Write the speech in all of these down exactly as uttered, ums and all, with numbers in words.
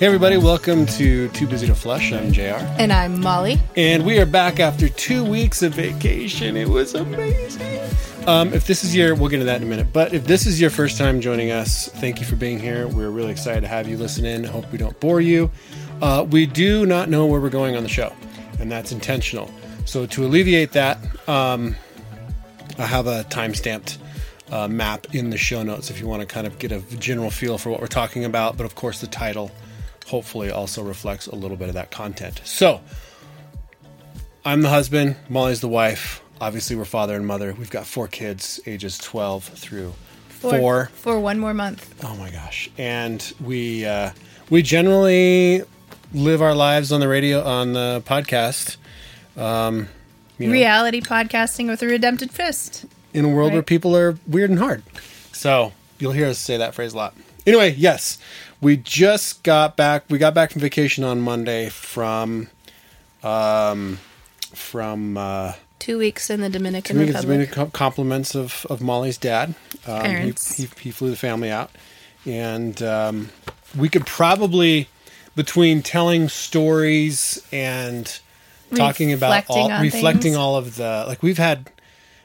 Hey everybody, welcome to Too Busy to Flush. I'm J R. And I'm Molly. And we are back after two weeks of vacation. It was amazing. Um, if this is your, we'll get into that in a minute, but if this is your first time joining us, thank you for being here. We're really excited to have you listen in. Hope we don't bore you. Uh, we do not know where we're going on the show, and that's intentional. So to alleviate that, um, I have a time-stamped uh, map in the show notes if you want to kind of get a general feel for what we're talking about. But of course, the title hopefully also reflects a little bit of that content. So I'm the husband, Molly's the wife. Obviously, we're father and mother. We've got four kids, ages twelve through four. Four, four one more month. Oh my gosh. And we uh, we generally live our lives on the radio, on the podcast. Um, you know, reality podcasting with a redempted fist. In a world right. where people are weird and hard. So you'll hear us say that phrase a lot. Anyway, yes, we just got back. We got back from vacation on Monday from, um, from uh, two weeks in the Dominican Republic. Two weeks in the Dominican. Compliments of, of Molly's dad. Um, Parents. He, he, he flew the family out, and um, we could probably, between telling stories and talking about all, reflecting things. all of the like we've had.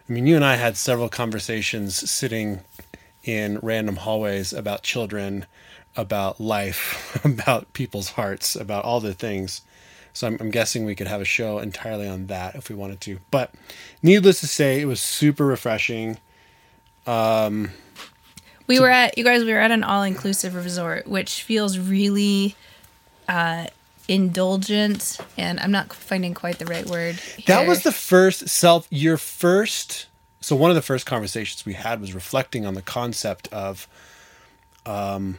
I mean, you and I had several conversations sitting in random hallways about children, about life, about people's hearts, about all the things. So I'm, I'm guessing we could have a show entirely on that if we wanted to. But needless to say, it was super refreshing. Um, we to- were at, you guys, we were at an all-inclusive resort, which feels really uh, indulgent. And I'm not finding quite the right word here. That was the first self, your first... So one of the first conversations we had was reflecting on the concept of um,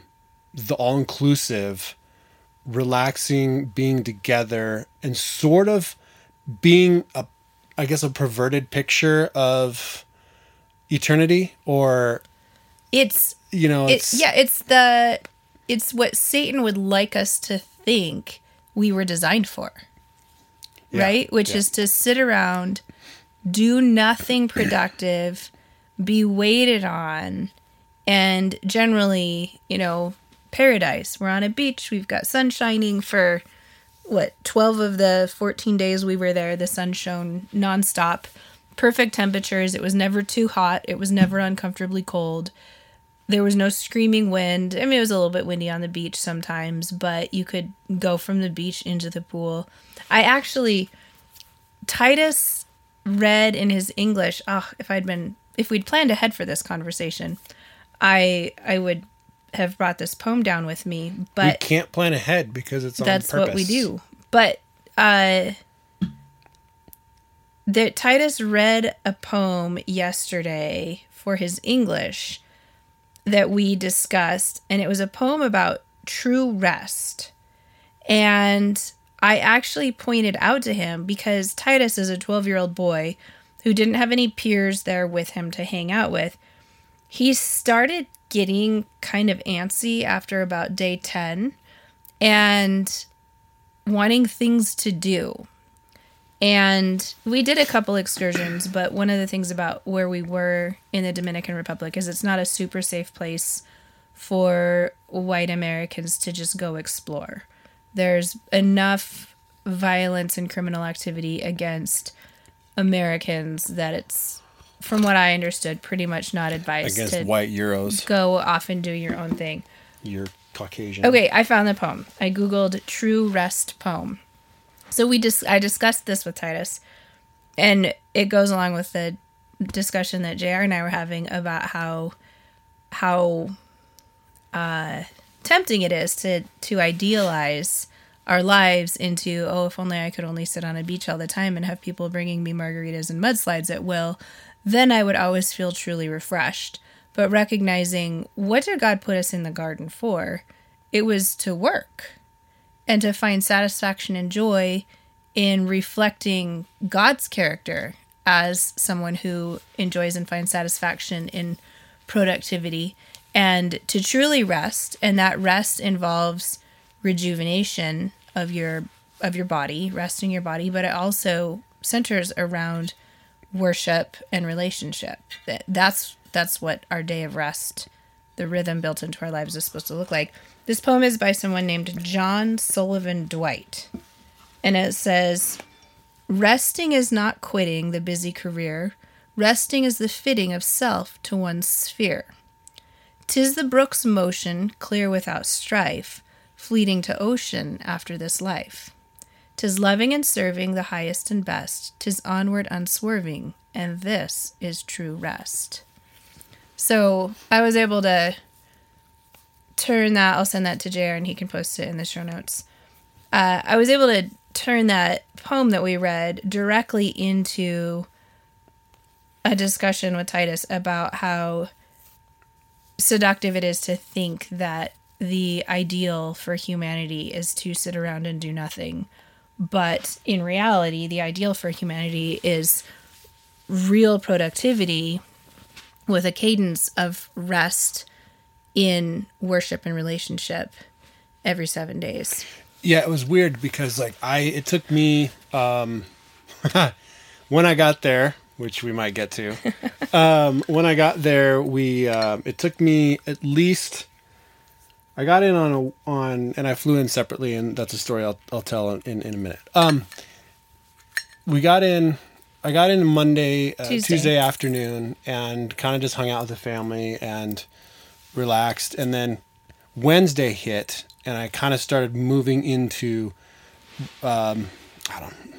the all-inclusive, relaxing, being together, and sort of being, a, I guess, a perverted picture of eternity, or it's you know, it's, it's yeah, it's the it's what Satan would like us to think we were designed for, yeah, right? Which yeah. is to sit around. Do nothing productive, be waited on, and generally, you know, paradise. We're on a beach. We've got sun shining for, what, twelve of the fourteen days we were there. The sun shone nonstop. Perfect temperatures. It was never too hot. It was never uncomfortably cold. There was no screaming wind. I mean, it was a little bit windy on the beach sometimes, but you could go from the beach into the pool. I actually, Titus... read in his English. Oh, if I'd been, if we'd planned ahead for this conversation, I I would have brought this poem down with me. But we can't plan ahead because it's on purpose. That's what we do. But uh, that Titus read a poem yesterday for his English that we discussed, and it was a poem about true rest. And I actually pointed out to him, because Titus is a twelve-year-old boy who didn't have any peers there with him to hang out with. He started getting kind of antsy after about day ten and wanting things to do. And we did a couple excursions, but one of the things about where we were in the Dominican Republic is it's not a super safe place for white Americans to just go explore. There's enough violence and criminal activity against Americans that it's, from what I understood, pretty much not advised against to white Euros. Go off and do your own thing. You're Caucasian. Okay, I found the poem. I Googled true rest poem. So we dis- I discussed this with Titus, and it goes along with the discussion that J R and I were having about how, how, uh... tempting it is to to idealize our lives into, oh, if only I could only sit on a beach all the time and have people bringing me margaritas and mudslides at will, then I would always feel truly refreshed. But recognizing, what did God put us in the garden for? It was to work and to find satisfaction and joy in reflecting God's character as someone who enjoys and finds satisfaction in productivity. And to truly rest, and that rest involves rejuvenation of your of your body, resting your body, but it also centers around worship and relationship. That's that's what our day of rest, the rhythm built into our lives, is supposed to look like. This poem is by someone named John Sullivan Dwight. And it says, resting is not quitting the busy career. Resting is the fitting of self to one's sphere. 'Tis the brook's motion, clear without strife, fleeting to ocean after this life. 'Tis loving and serving the highest and best. 'Tis onward unswerving, and this is true rest. So I was able to turn that. I'll send that to J R and he can post it in the show notes. Uh, I was able to turn that poem that we read directly into a discussion with Titus about how seductive it is to think that the ideal for humanity is to sit around and do nothing. But in reality, the ideal for humanity is real productivity with a cadence of rest in worship and relationship every seven days. Yeah, it was weird because like I, it took me, um, when I got there, which we might get to. Um, when I got there, we uh, it took me at least. I got in on a on, and I flew in separately, and that's a story I'll I'll tell in, in a minute. Um, we got in. I got in Monday, uh, Tuesday. Tuesday afternoon, and kind of just hung out with the family and relaxed. And then Wednesday hit, and I kind of started moving into, um, I don't know,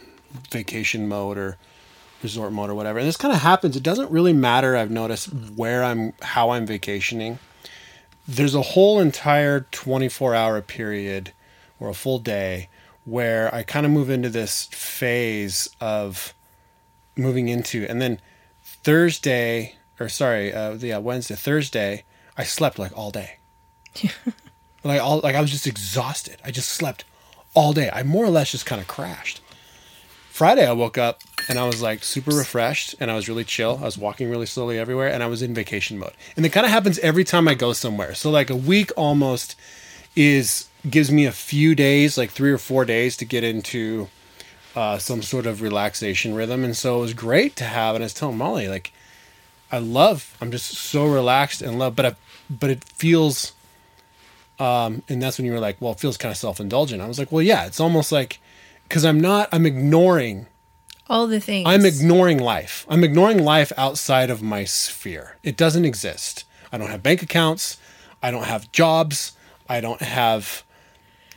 vacation mode or resort mode or whatever. And this kind of happens. It doesn't really matter, I've noticed, where I'm, how I'm vacationing. There's a whole entire twenty-four hour period or a full day where I kind of move into this phase of moving into. And then Thursday, or sorry, uh, yeah, Wednesday, Thursday, I slept like all day. like all, like I was just exhausted. I just slept all day. I more or less just kind of crashed. Friday, I woke up and I was like super refreshed and I was really chill. I was walking really slowly everywhere and I was in vacation mode. And it kind of happens every time I go somewhere. So like a week almost is gives me a few days, like three or four days to get into uh, some sort of relaxation rhythm. And so it was great to have. And I was telling Molly, like, I love, I'm just so relaxed and love, but I, but it feels, um, and that's when you were like, well, it feels kind of self-indulgent. I was like, well, yeah, it's almost like, because I'm not, I'm ignoring all the things. I'm ignoring life. I'm ignoring life outside of my sphere. It doesn't exist. I don't have bank accounts. I don't have jobs. I don't have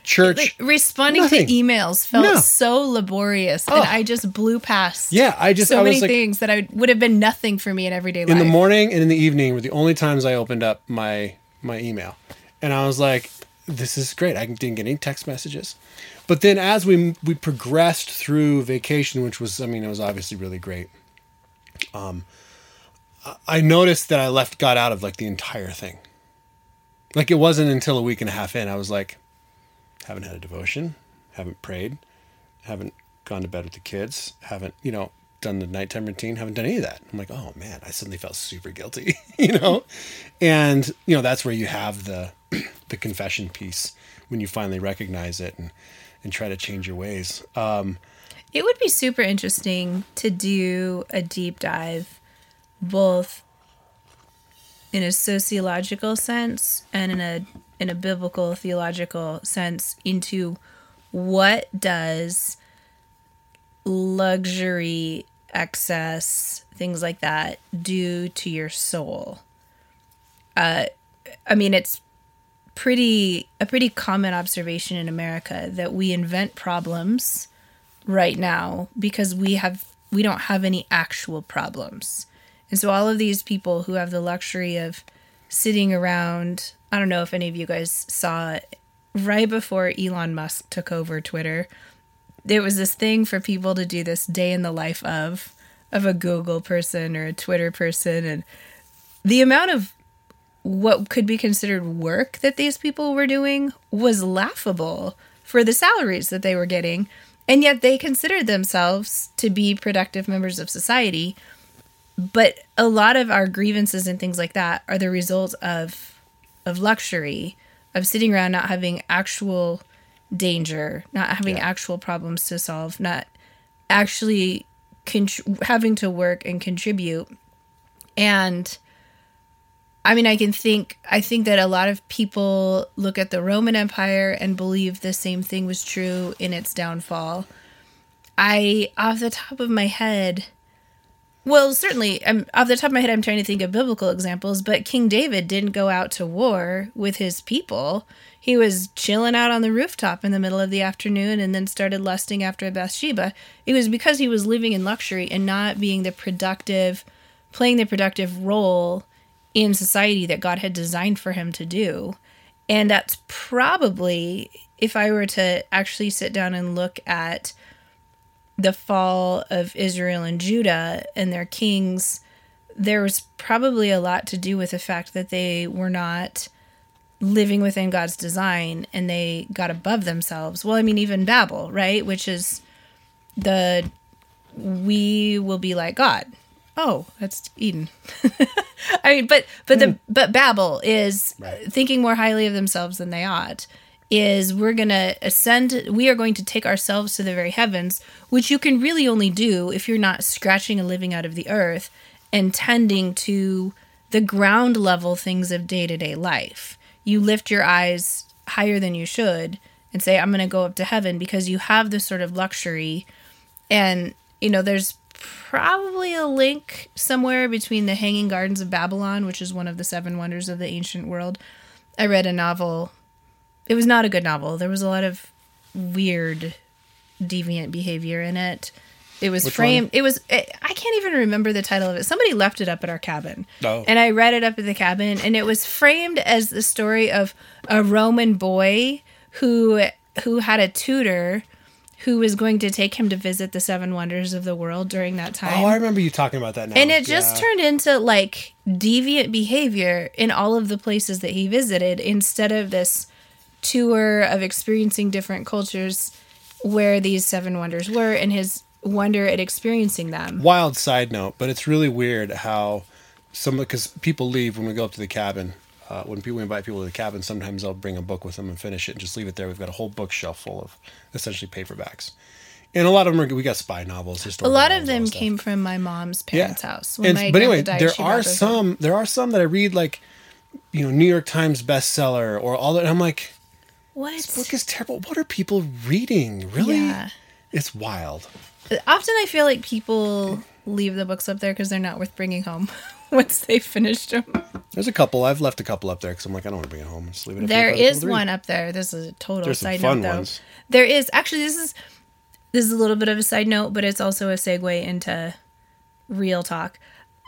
church. Like, responding Nothing. to emails felt no. so laborious oh. and I just blew past. Yeah, I just so I was many like, things that I would have been nothing for me in everyday life. In the morning and in the evening were the only times I opened up my my email, and I was like, this is great. I didn't get any text messages. But then as we we progressed through vacation, which was, I mean, it was obviously really great. Um, I noticed that I left, got out of like the entire thing. Like it wasn't until a week and a half in, I was like, haven't had a devotion, haven't prayed, haven't gone to bed with the kids, haven't, you know, done the nighttime routine, haven't done any of that. I'm like, oh man, I suddenly felt super guilty, you know? And, you know, that's where you have the, the confession piece when you finally recognize it and, and try to change your ways. Um, it would be super interesting to do a deep dive, both in a sociological sense and in a in a biblical theological sense, into what does luxury, excess, things like that do to your soul. Uh, I mean, it's pretty a pretty common observation in America that we invent problems right now because we have we don't have any actual problems. And so all of these people who have the luxury of sitting around, I don't know if any of you guys saw right before Elon Musk took over Twitter, there was this thing for people to do this day in the life of of a Google person or a Twitter person, and the amount of what could be considered work that these people were doing was laughable for the salaries that they were getting. And yet they considered themselves to be productive members of society. But a lot of our grievances and things like that are the result of, of luxury, of sitting around, not having actual danger, not having yeah. actual problems to solve, not actually con- having to work and contribute. And I mean, I can think, I think that a lot of people look at the Roman Empire and believe the same thing was true in its downfall. I, off the top of my head, well, certainly, I'm, off the top of my head, I'm trying to think of biblical examples, but King David didn't go out to war with his people. He was chilling out on the rooftop in the middle of the afternoon and then started lusting after Bathsheba. It was because he was living in luxury and not being the productive, playing the productive role in society that God had designed for him to do. And that's probably, if I were to actually sit down and look at the fall of Israel and Judah and their kings, there was probably a lot to do with the fact that they were not living within God's design and they got above themselves. Well, I mean, even Babel, right? Which is the, we will be like God. Oh, that's Eden. I mean, but but the but Babel is right. Thinking more highly of themselves than they ought. Is we're gonna ascend. We are going to take ourselves to the very heavens, which you can really only do if you're not scratching a living out of the earth and tending to the ground level things of day to day life. You lift your eyes higher than you should and say, "I'm gonna go up to heaven," because you have this sort of luxury, and you know there's probably a link somewhere between the Hanging Gardens of Babylon, which is one of the seven wonders of the ancient world. I read a novel. It was not a good novel. There was a lot of weird, deviant behavior in it. It was which framed. One? It was. It, I can't even remember the title of it. Somebody left it up at our cabin, oh. and I read it up at the cabin, and it was framed as the story of a Roman boy who who had a tutor who was going to take him to visit the seven wonders of the world during that time. Oh, I remember you talking about that now. And it yeah. just turned into, like, deviant behavior in all of the places that he visited instead of this tour of experiencing different cultures where these seven wonders were and his wonder at experiencing them. Wild side note, but it's really weird how some... Because people leave when we go up to the cabin. Uh, when people invite people to the cabin, sometimes they'll bring a book with them and finish it and just leave it there. We've got a whole bookshelf full of essentially paperbacks. And a lot of them are, we got spy novels, historical novels. A lot of them came from my mom's parents' yeah. house. When and, my but anyway, died, there are some them. there are some that I read, like, you know, New York Times bestseller or all that. And I'm like, what? This book is terrible. What are people reading? Really? Yeah. It's wild. Often I feel like people leave the books up there because they're not worth bringing home once they finished them. There's a couple. I've left a couple up there because I'm like, I don't want to bring it home. Just leave it. There is one up there. This is a total side note, though. There is actually this is this is a little bit of a side note, but it's also a segue into real talk.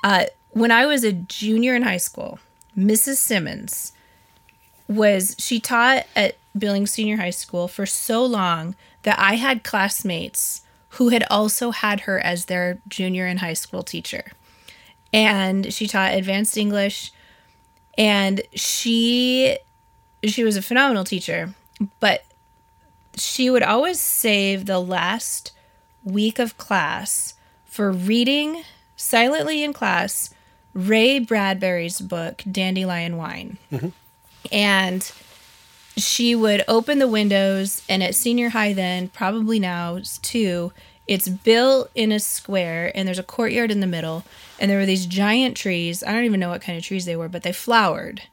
Uh, when I was a junior in high school, Missus Simmons was she taught at Billings Senior High School for so long that I had classmates who had also had her as their junior in high school teacher, and she taught advanced English. And she she was a phenomenal teacher, but she would always save the last week of class for reading silently in class Ray Bradbury's book, Dandelion Wine. Mm-hmm. And she would open the windows, and at senior high then, probably now too, it's built in a square, and there's a courtyard in the middle, and there were these giant trees. I don't even know what kind of trees they were, but they flowered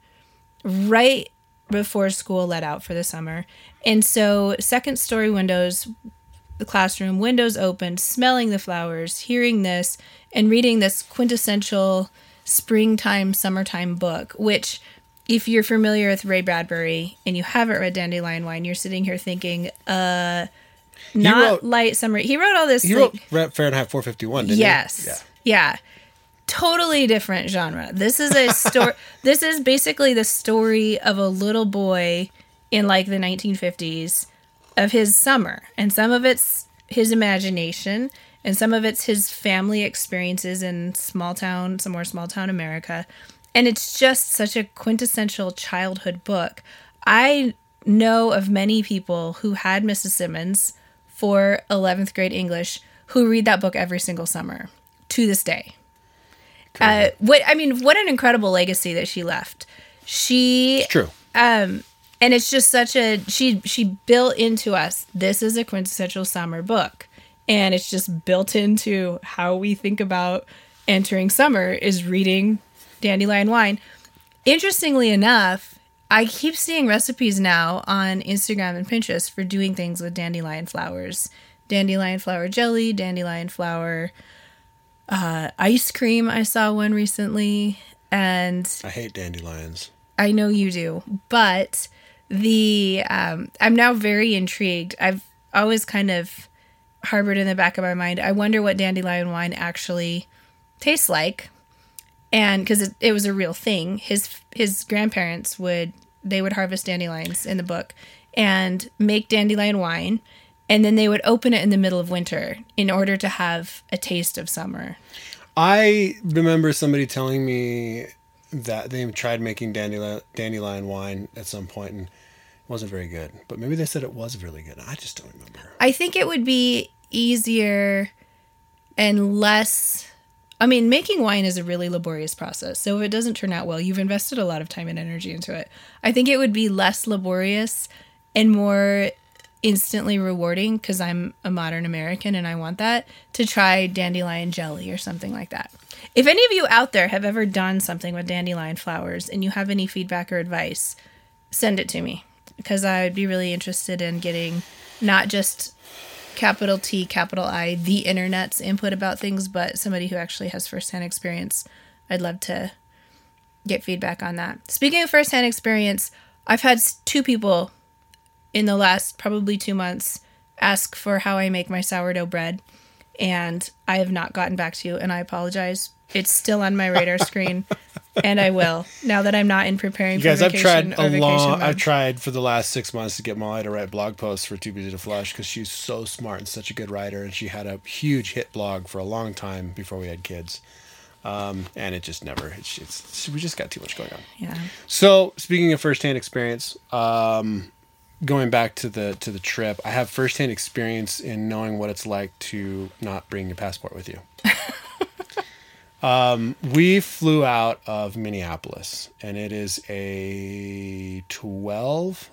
right before school let out for the summer. And so second story windows, the classroom windows open, smelling the flowers, hearing this, and reading this quintessential springtime, summertime book, which if you're familiar with Ray Bradbury and you haven't read Dandelion Wine, you're sitting here thinking, uh... Not wrote, light summer. He wrote all this. He like, wrote Fahrenheit four fifty-one, didn't yes, he? Yes. Yeah. yeah. Totally different genre. This is a story. This is basically the story of a little boy in like the nineteen fifties of his summer. And some of it's his imagination and some of it's his family experiences in small town, somewhere small town America. And it's just such a quintessential childhood book. I know of many people who had Missus Simmons for eleventh grade English who read that book every single summer to this day. Uh, what I mean, what an incredible legacy that she left. She it's true, um, and it's just such a she she built into us. This is a quintessential summer book, and it's just built into how we think about entering summer is reading Dandelion Wine. Interestingly enough, I keep seeing recipes now on Instagram and Pinterest for doing things with dandelion flowers. Dandelion flower jelly, dandelion flower uh, ice cream. I saw one recently. And I hate dandelions. I know you do. But the um, I'm now very intrigued. I've always kind of harbored in the back of my mind, I wonder what dandelion wine actually tastes like. And because it, it was a real thing, his his grandparents would, they would harvest dandelions in the book and make dandelion wine. And then they would open it in the middle of winter in order to have a taste of summer. I remember somebody telling me that they tried making dandelion, dandelion wine at some point and it wasn't very good. But maybe they said it was really good. I just don't remember. I think it would be easier and less... I mean, making wine is a really laborious process. So if it doesn't turn out well, you've invested a lot of time and energy into it. I think it would be less laborious and more... instantly rewarding, because I'm a modern American and I want that, to try dandelion jelly or something like that. If any of you out there have ever done something with dandelion flowers and you have any feedback or advice, send it to me, because I'd be really interested in getting not just capital T, capital I, the internet's input about things, but somebody who actually has firsthand experience. I'd love to get feedback on that. Speaking of firsthand experience, I've had two people in the last probably two months ask for how I make my sourdough bread, and I have not gotten back to you, and I apologize. It's still on my radar screen, and I will, now that I'm not in preparing you for guys, vacation. I've tried a long, I've tried for the last six months to get Molly to write blog posts for Too Busy to Flush, because she's so smart and such a good writer, and she had a huge hit blog for a long time before we had kids. Um, and it just never, it's, it's, we just got too much going on. Yeah. So, speaking of firsthand experience, um... going back to the to the trip, I have firsthand experience in knowing what it's like to not bring your passport with you. um, we flew out of Minneapolis, and it is a twelve,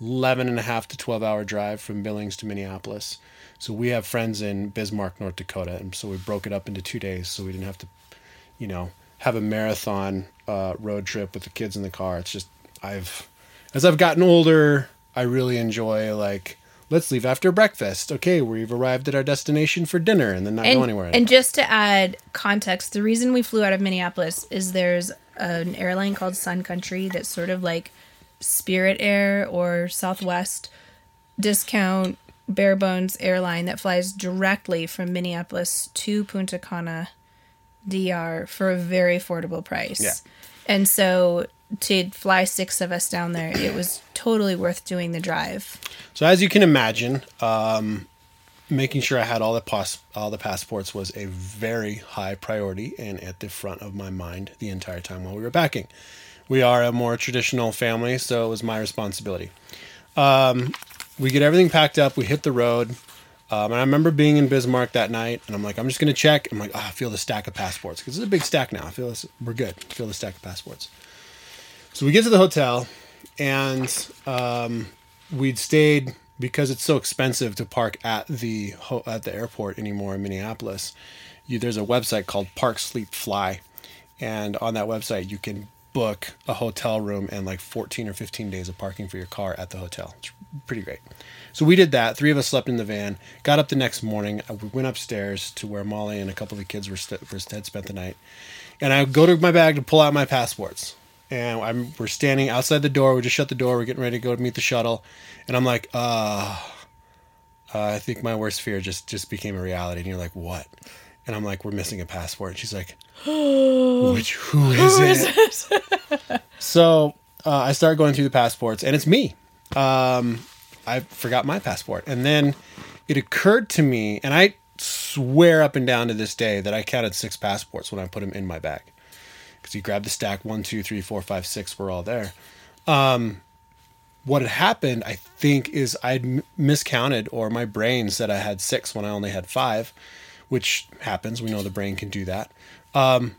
eleven and a half to twelve hour drive from Billings to Minneapolis. So we have friends in Bismarck, North Dakota, and so we broke it up into two days so we didn't have to, you know, have a marathon uh, road trip with the kids in the car. It's just, I've, as I've gotten older... I really enjoy, like, let's leave after breakfast. Okay, we've arrived at our destination for dinner and then not and, go anywhere anymore. And just to add context, the reason we flew out of Minneapolis is there's an airline called Sun Country that's sort of like Spirit Air or Southwest, discount, bare bones airline that flies directly from Minneapolis to Punta Cana, D R, for a very affordable price. Yeah. And so... to fly six of us down there, it was totally worth doing the drive. So as you can imagine, um, making sure I had all the pos- all the passports was a very high priority and at the front of my mind the entire time while we were packing. We are a more traditional family, so it was my responsibility. Um, we get everything packed up. We hit the road. Um, and I remember being in Bismarck that night, and I'm like, I'm just going to check. I'm like, oh, I feel the stack of passports, because it's a big stack now. I feel this. We're good. I feel the stack of passports. So we get to the hotel, and um, we'd stayed, because it's so expensive to park at the ho- at the airport anymore in Minneapolis. You, there's a website called Park Sleep Fly, and on that website you can book a hotel room and like fourteen or fifteen days of parking for your car at the hotel. It's pretty great. So we did that. Three of us slept in the van. Got up the next morning. We went upstairs to where Molly and a couple of the kids were st- had spent the night, and I go to my bag to pull out my passports. And I'm, we're standing outside the door. We just shut the door. We're getting ready to go to meet the shuttle. And I'm like, uh, uh, I think my worst fear just, just became a reality. And you're like, what? And I'm like, we're missing a passport. And she's like, Which, who is who it? Is it? So uh, I start going through the passports. And it's me. Um, I forgot my passport. And then it occurred to me, and I swear up and down to this day that I counted six passports when I put them in my bag. Because you grabbed the stack, one, two, three, four, five, six, we're all there. Um, what had happened, I think, is I'd m- miscounted, or my brain said I had six when I only had five, which happens. We know the brain can do that. Um,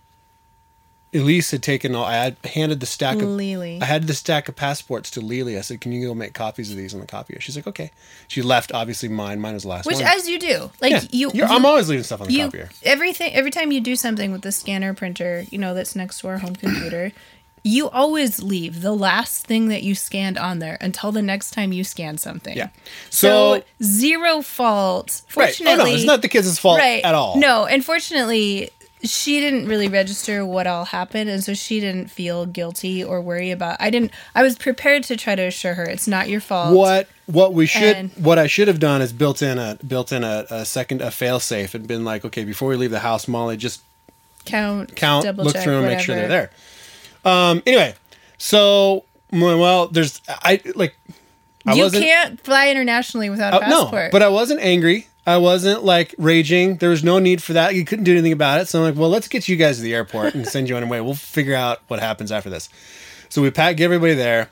Elise had taken all, I had handed the stack of, Lili. I had the stack of passports to Lili. I said, can you go make copies of these on the copier? She's like, okay. She left, obviously, mine. Mine was the last which, one. Which, as you do. Like yeah, you, you're, I'm always leaving stuff on the you, copier. Everything, every time you do something with the scanner printer, you know, that's next to our home computer, you always leave the last thing that you scanned on there until the next time you scan something. Yeah. So, so zero fault. Fortunately, right. Oh, no, it's not the kids' fault right. at all. No, unfortunately, she didn't really register what all happened, and so she didn't feel guilty or worry about. I didn't. I was prepared to try to assure her it's not your fault. What what we should and, what I should have done is built in a built in a, a second a fail safe and been like, okay, before we leave the house, Molly, just count count double look check, through and whatever. Make sure they're there. Um. Anyway, so well, there's I like. I you wasn't, can't fly internationally without a passport. No, but I wasn't angry. I wasn't, like, raging. There was no need for that. You couldn't do anything about it. So I'm like, well, let's get you guys to the airport and send you on your way. We'll figure out what happens after this. So we pack, get everybody there,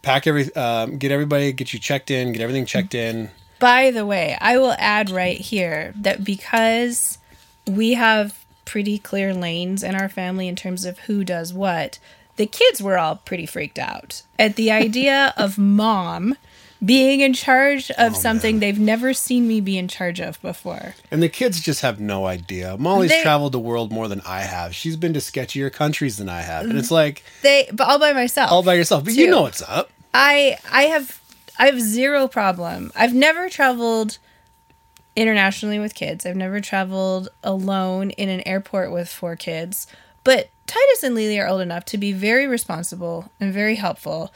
pack every, um, get everybody, get you checked in, get everything checked in. By the way, I will add right here that because we have pretty clear lanes in our family in terms of who does what, the kids were all pretty freaked out at the idea of mom being in charge of oh, something man. They've never seen me be in charge of before. And the kids just have no idea. Molly's they, traveled the world more than I have. She's been to sketchier countries than I have. And it's like... they, but all by myself. All by yourself. But too. You know what's up. I I have I have zero problem. I've never traveled internationally with kids. I've never traveled alone in an airport with four kids. But Titus and Lili are old enough to be very responsible and very helpful.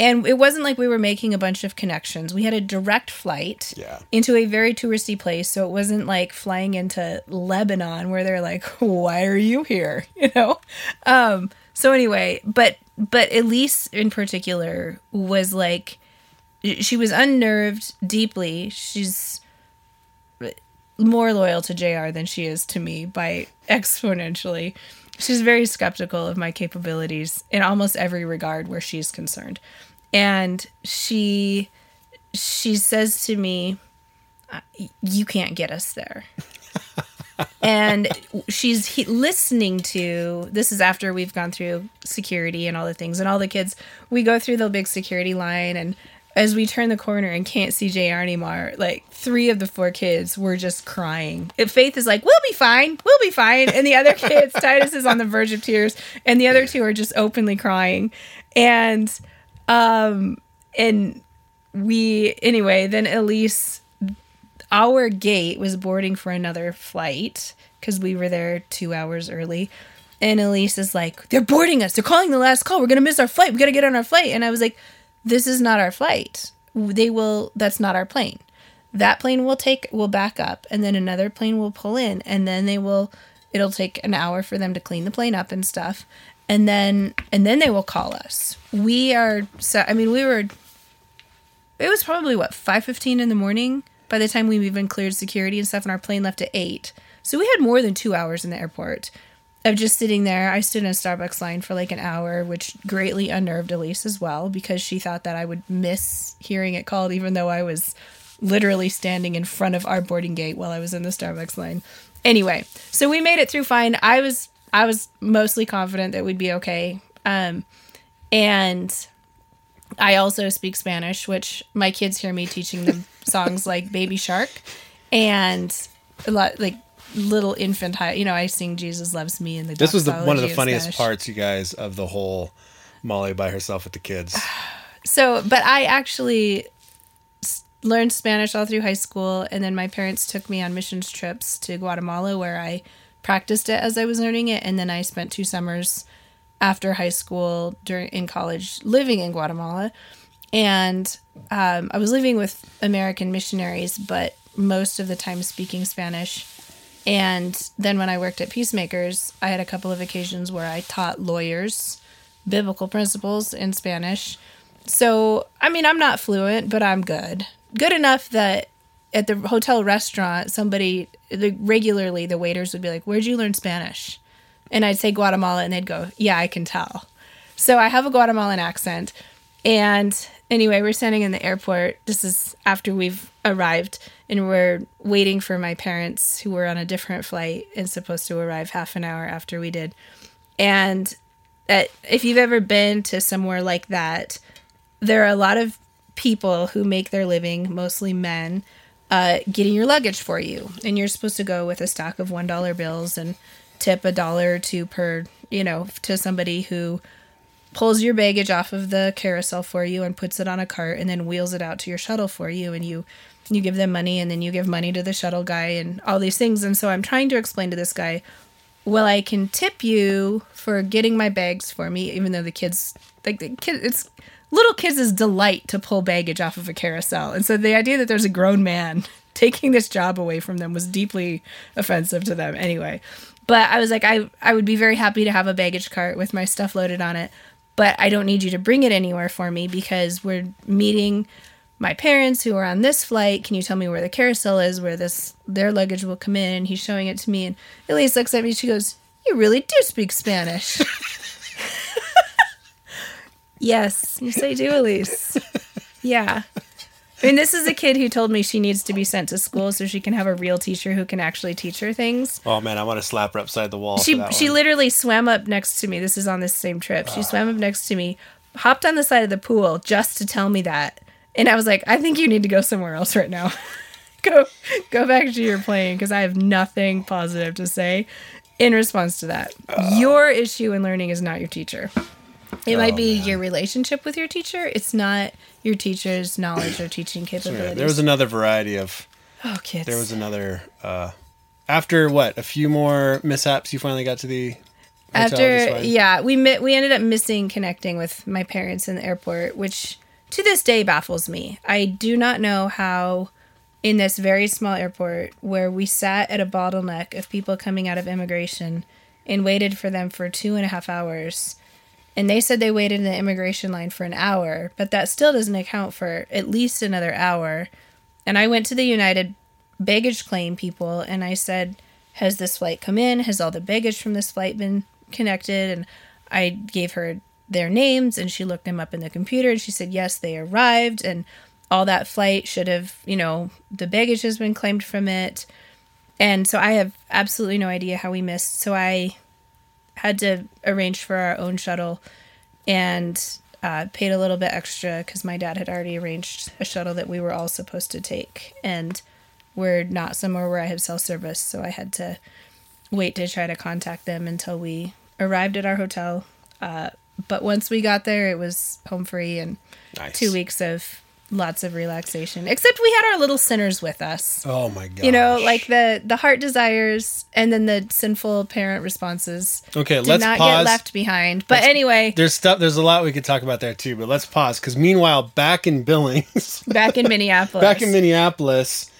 And it wasn't like we were making a bunch of connections. We had a direct flight yeah. into a very touristy place, so it wasn't like flying into Lebanon where they're like, "Why are you here?" You know. Um, so anyway, but but Elise in particular was like, she was unnerved deeply. She's more loyal to J R than she is to me by exponentially. She's very skeptical of my capabilities in almost every regard where she's concerned. And she she says to me, "You can't get us there." And she's he- listening to, this is after we've gone through security and all the things, and all the kids, we go through the big security line, and as we turn the corner and can't see J R anymore, like three of the four kids were just crying. If Faith is like, "We'll be fine, we'll be fine," and the other kids, Titus is on the verge of tears, and the other two are just openly crying. And um, and we anyway. Then Elise, our gate was boarding for another flight because we were there two hours early. And Elise is like, "They're boarding us. They're calling the last call. We're gonna miss our flight. We gotta get on our flight." And I was like, "This is not our flight. They will, that's not our plane. That plane will take, will back up, and then another plane will pull in, and then they will, it'll take an hour for them to clean the plane up and stuff. And then, and then they will call us. We are, so, I mean, we were, it was probably what, five fifteen in the morning by the time we even cleared security and stuff, and our plane left at eight. So we had more than two hours in the airport of just sitting there. I stood in a Starbucks line for like an hour, which greatly unnerved Elise as well, because she thought that I would miss hearing it called, even though I was literally standing in front of our boarding gate while I was in the Starbucks line. Anyway, so we made it through fine. I was I was mostly confident that we'd be okay. Um, and I also speak Spanish, which my kids hear me teaching them songs like Baby Shark and a lot like little infant high, you know, I sing Jesus Loves Me in the This was the, one of the funniest Spanish. Parts, you guys, of the whole Molly by herself with the kids. So, but I actually learned Spanish all through high school, and then my parents took me on missions trips to Guatemala where I practiced it as I was learning it, and then I spent two summers after high school during in college living in Guatemala, and um, I was living with American missionaries, but most of the time speaking Spanish. And then when I worked at Peacemakers, I had a couple of occasions where I taught lawyers biblical principles in Spanish. So, I mean, I'm not fluent, but I'm good. Good enough that at the hotel restaurant, somebody, like, regularly the waiters would be like, "Where'd you learn Spanish?" And I'd say Guatemala, and they'd go, "Yeah, I can tell." So I have a Guatemalan accent. And anyway, we're standing in the airport. This is after we've arrived, and we're waiting for my parents, who were on a different flight and supposed to arrive half an hour after we did. And at, if you've ever been to somewhere like that, there are a lot of people who make their living, mostly men, uh, getting your luggage for you. And you're supposed to go with a stack of one dollar bills and tip a dollar or two per, you know, to somebody who pulls your baggage off of the carousel for you and puts it on a cart and then wheels it out to your shuttle for you, and you you give them money, and then you give money to the shuttle guy and all these things. And so I'm trying to explain to this guy, well, I can tip you for getting my bags for me, even though the kids, like the kids, it's little kids' delight to pull baggage off of a carousel. And so the idea that there's a grown man taking this job away from them was deeply offensive to them anyway. But I was like, I, I would be very happy to have a baggage cart with my stuff loaded on it, but I don't need you to bring it anywhere for me because we're meeting my parents who are on this flight. Can you tell me where the carousel is, where this their luggage will come in? And he's showing it to me, and Elise looks at me. She goes, "You really do speak Spanish." Yes, yes, I do, Elise. Yeah. I mean, this is a kid who told me she needs to be sent to school so she can have a real teacher who can actually teach her things. Oh, man, I want to slap her upside the wall. She for that she one. literally swam up next to me. This is on this same trip. She uh. swam up next to me, hopped on the side of the pool just to tell me that. And I was like, I think you need to go somewhere else right now. go go back to your plane, because I have nothing positive to say in response to that. Uh. Your issue in learning is not your teacher. It oh, might be man. your relationship with your teacher. It's not your teacher's knowledge or teaching capabilities. There was another variety of... Oh, kids. There was another... Uh, after, what, a few more mishaps, you finally got to the... After, yeah. We, mi- we ended up missing connecting with my parents in the airport, which to this day baffles me. I do not know how, in this very small airport, where we sat at a bottleneck of people coming out of immigration and waited for them for two and a half hours... And they said they waited in the immigration line for an hour, but that still doesn't account for at least another hour. And I went to the United baggage claim people, and I said, has this flight come in? Has all the baggage from this flight been connected? And I gave her their names, and she looked them up in the computer, and she said, yes, they arrived, and all that flight should have, you know, the baggage has been claimed from it. And so I have absolutely no idea how we missed. So I... had to arrange for our own shuttle and uh, paid a little bit extra because my dad had already arranged a shuttle that we were all supposed to take. And we're not somewhere where I have cell service, so I had to wait to try to contact them until we arrived at our hotel. Uh, but once we got there, it was home free and nice. Two weeks of lots of relaxation, except we had our little sinners with us. Oh my god! You know, like the, the heart desires and then the sinful parent responses. Okay, did let's not pause. Get left behind. But let's, anyway, there's stuff. There's a lot we could talk about there too. But let's pause because meanwhile, back in Billings, back in Minneapolis, back in Minneapolis,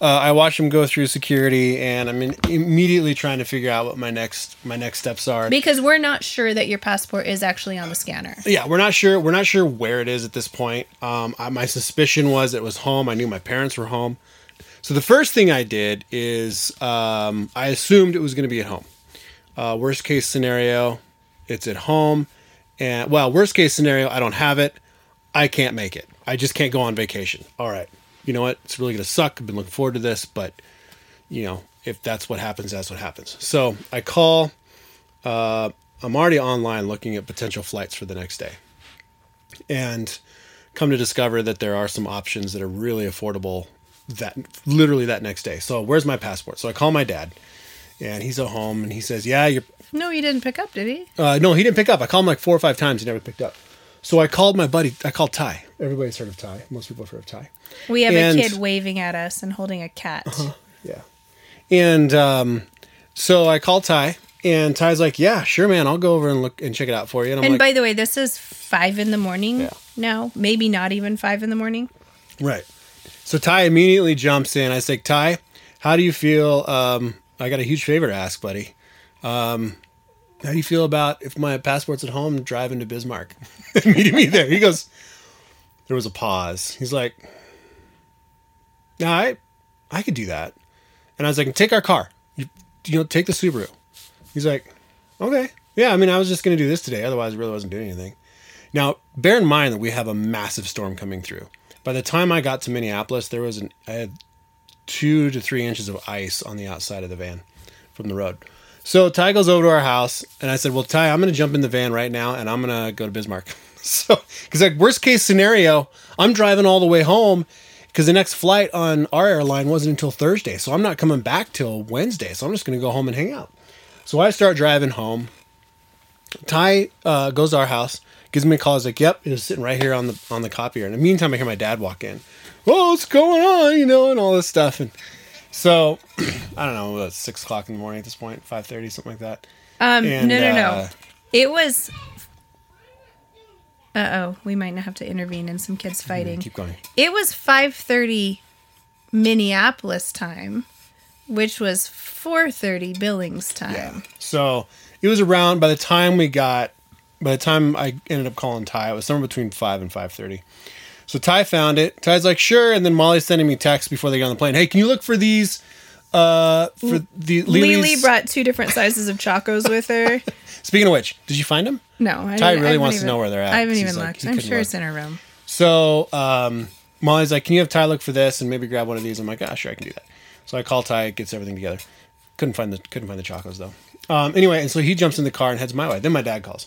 uh, I watched them go through security, and I'm in, immediately trying to figure out what my next my next steps are because we're not sure that your passport is actually on the scanner. Yeah, we're not sure. We're not sure where it is at this point. Um, I, my suspicion was it was home. I knew my parents were home, so the first thing I did is um, I assumed it was going to be at home. Uh, worst case scenario, it's at home, and well, worst case scenario, I don't have it. I can't make it. I just can't go on vacation. All right. You know what? It's really going to suck. I've been looking forward to this, but, you know, if that's what happens, that's what happens. So I call. Uh, I'm already online looking at potential flights for the next day. And come to discover that there are some options that are really affordable that literally that next day. So where's my passport? So I call my dad, and he's at home, and he says, yeah, you're... No, he didn't pick up, did he? Uh, no, he didn't pick up. I called him like four or five times. He never picked up. So I called my buddy. I called Ty. Everybody's heard of Ty. Most people have heard of Ty. We have and, a kid waving at us and holding a cat. Uh-huh, yeah. And um, so I called Ty, and Ty's like, "Yeah, sure, man. I'll go over and look and check it out for you." And, I'm and like, by the way, this is five in the morning yeah. now. Maybe not even five in the morning. Right. So Ty immediately jumps in. I say, "Ty, how do you feel? Um, I got a huge favor to ask, buddy. Um, How do you feel about if my passport's at home, driving to Bismarck, meeting me there?" He goes, there was a pause. He's like, "No, nah, I, I could do that." And I was like, "Take our car. You, you know, take the Subaru." He's like, "Okay, yeah. I mean, I was just going to do this today. Otherwise, I really wasn't doing anything." Now, bear in mind that we have a massive storm coming through. By the time I got to Minneapolis, there was an I had two to three inches of ice on the outside of the van from the road. So Ty goes over to our house, and I said, "Well, Ty, I'm going to jump in the van right now, and I'm going to go to Bismarck." So, because like worst case scenario, I'm driving all the way home because the next flight on our airline wasn't until Thursday, so I'm not coming back till Wednesday. So I'm just going to go home and hang out. So I start driving home, Ty uh, goes to our house, gives me a call. He's like, "Yep, it was sitting right here on the on the copier." And in the meantime, I hear my dad walk in. "Well, what's going on?" You know, and all this stuff. And so, I don't know, it's six o'clock in the morning at this point, five thirty, something like that. Um, and, no, no, uh, no. It was. Uh oh, we might not have to intervene in some kids fighting. Keep going. It was five thirty, Minneapolis time, which was four thirty Billings time. Yeah. So it was around by the time we got. By the time I ended up calling Ty, it was somewhere between five and five thirty. So Ty found it. Ty's like, "Sure," and then Molly's sending me texts before they get on the plane. "Hey, can you look for these?" Uh, for the Lili's... Lili brought two different sizes of Chocos with her. Speaking of which, did you find them? No, I Ty really I wants even, to know where they're at. I haven't even looked. Like, I'm sure look. It's in her room. So um, Molly's like, "Can you have Ty look for this and maybe grab one of these?" I'm like, "Ah, sure, I can do that." So I call Ty, gets everything together. Couldn't find the couldn't find the Chocos though. Um, anyway, and so he jumps in the car and heads my way. Then my dad calls.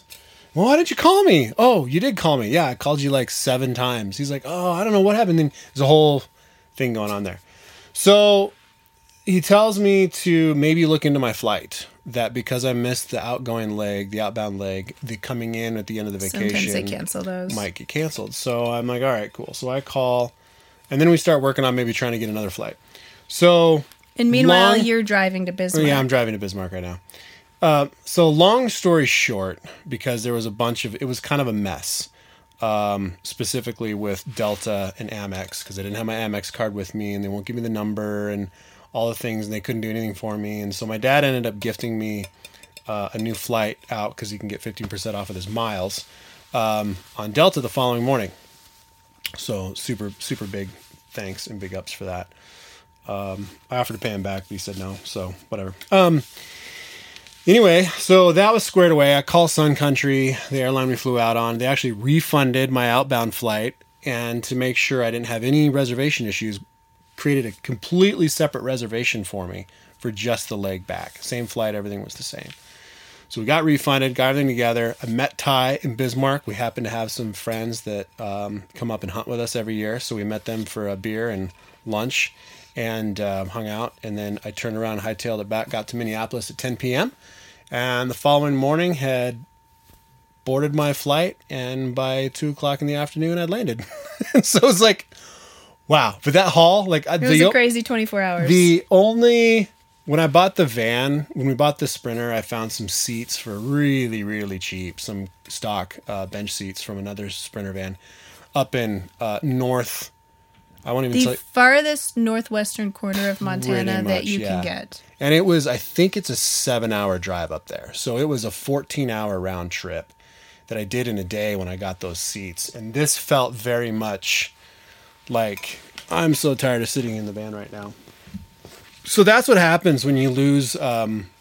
"Well, why did you call me?" "Oh, you did call me. Yeah, I called you like seven times." He's like, "Oh, I don't know what happened." Then there's a whole thing going on there. So he tells me to maybe look into my flight, that because I missed the outgoing leg, the outbound leg, the coming in at the end of the vacation. Sometimes they cancel those. Might get canceled. So I'm like, all right, cool. So I call, and then we start working on maybe trying to get another flight. So. And meanwhile, long, you're driving to Bismarck. Yeah, I'm driving to Bismarck right now. Uh, so long story short, because there was a bunch of, it was kind of a mess, um, specifically with Delta and Amex, because I didn't have my Amex card with me and they won't give me the number and all the things and they couldn't do anything for me. And so my dad ended up gifting me uh, a new flight out because he can get fifteen percent off of his miles um, on Delta the following morning. So super, super big thanks and big ups for that. Um, I offered to pay him back, but he said no. So whatever. Um, Anyway, so that was squared away. I called Sun Country, the airline we flew out on. They actually refunded my outbound flight, and to make sure I didn't have any reservation issues, created a completely separate reservation for me for just the leg back. Same flight, everything was the same. So we got refunded, got everything together. I met Ty in Bismarck. We happen to have some friends that um, come up and hunt with us every year, so we met them for a beer and lunch. And uh, hung out, and then I turned around, hightailed it back, got to Minneapolis at ten p.m. and the following morning had boarded my flight, and by two o'clock in the afternoon, I landed. So it was like, wow! But that haul, like, it was the, a crazy twenty-four hours. The only when I bought the van, when we bought the Sprinter, I found some seats for really, really cheap, some stock uh, bench seats from another Sprinter van up in uh, North. I won't even the tell you. Farthest northwestern corner of Montana much, that you yeah. can get. And it was, I think it's a seven-hour drive up there. So it was a fourteen-hour round trip that I did in a day when I got those seats. And this felt very much like, I'm so tired of sitting in the van right now. So that's what happens when you lose, um,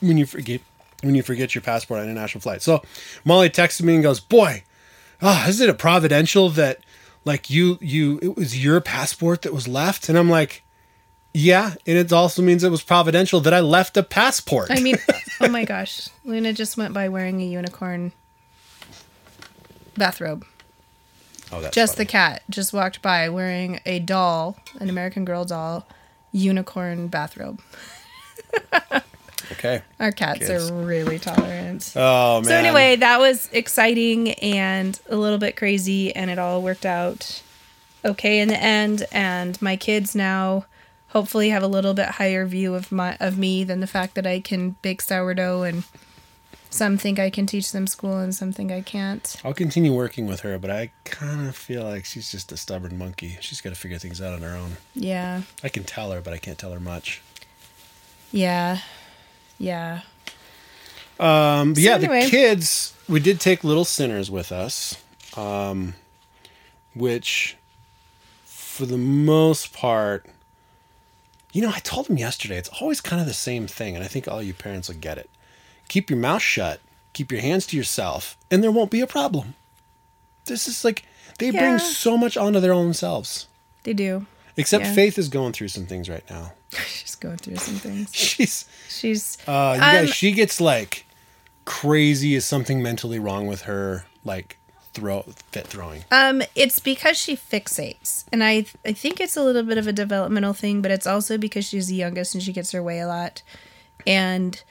when you forget, when you forget your passport on an international flight. So Molly texted me and goes, "Boy, oh, isn't it providential that Like you, you, it was your passport that was left?" And I'm like, yeah. And it also means it was providential that I left a passport. I mean, oh my gosh. Luna just went by wearing a unicorn bathrobe. Oh, that's just funny. The cat just walked by wearing a doll, an American Girl doll, unicorn bathrobe. Okay. Our cats Kids. are really tolerant. Oh, man. So anyway, that was exciting and a little bit crazy, and it all worked out okay in the end. And my kids now hopefully have a little bit higher view of my of me than the fact that I can bake sourdough, and some think I can teach them school and some think I can't. I'll continue working with her, but I kind of feel like she's just a stubborn monkey. She's got to figure things out on her own. Yeah. I can tell her, but I can't tell her much. Yeah. Yeah. Um, but so yeah, anyway. The kids, we did take Little Sinners with us, um, which for the most part, you know, I told them yesterday, it's always kind of the same thing. And I think all you parents will get it. Keep your mouth shut, keep your hands to yourself, and there won't be a problem. This is like, they yeah. bring so much onto their own selves. They do. Except yeah. Faith is going through some things right now. She's going through some things. She's she's. Uh, you guys, she gets like crazy. Is something mentally wrong with her? Like throw fit throwing. Um, it's because she fixates, and I I think it's a little bit of a developmental thing, but it's also because she's the youngest and she gets her way a lot, and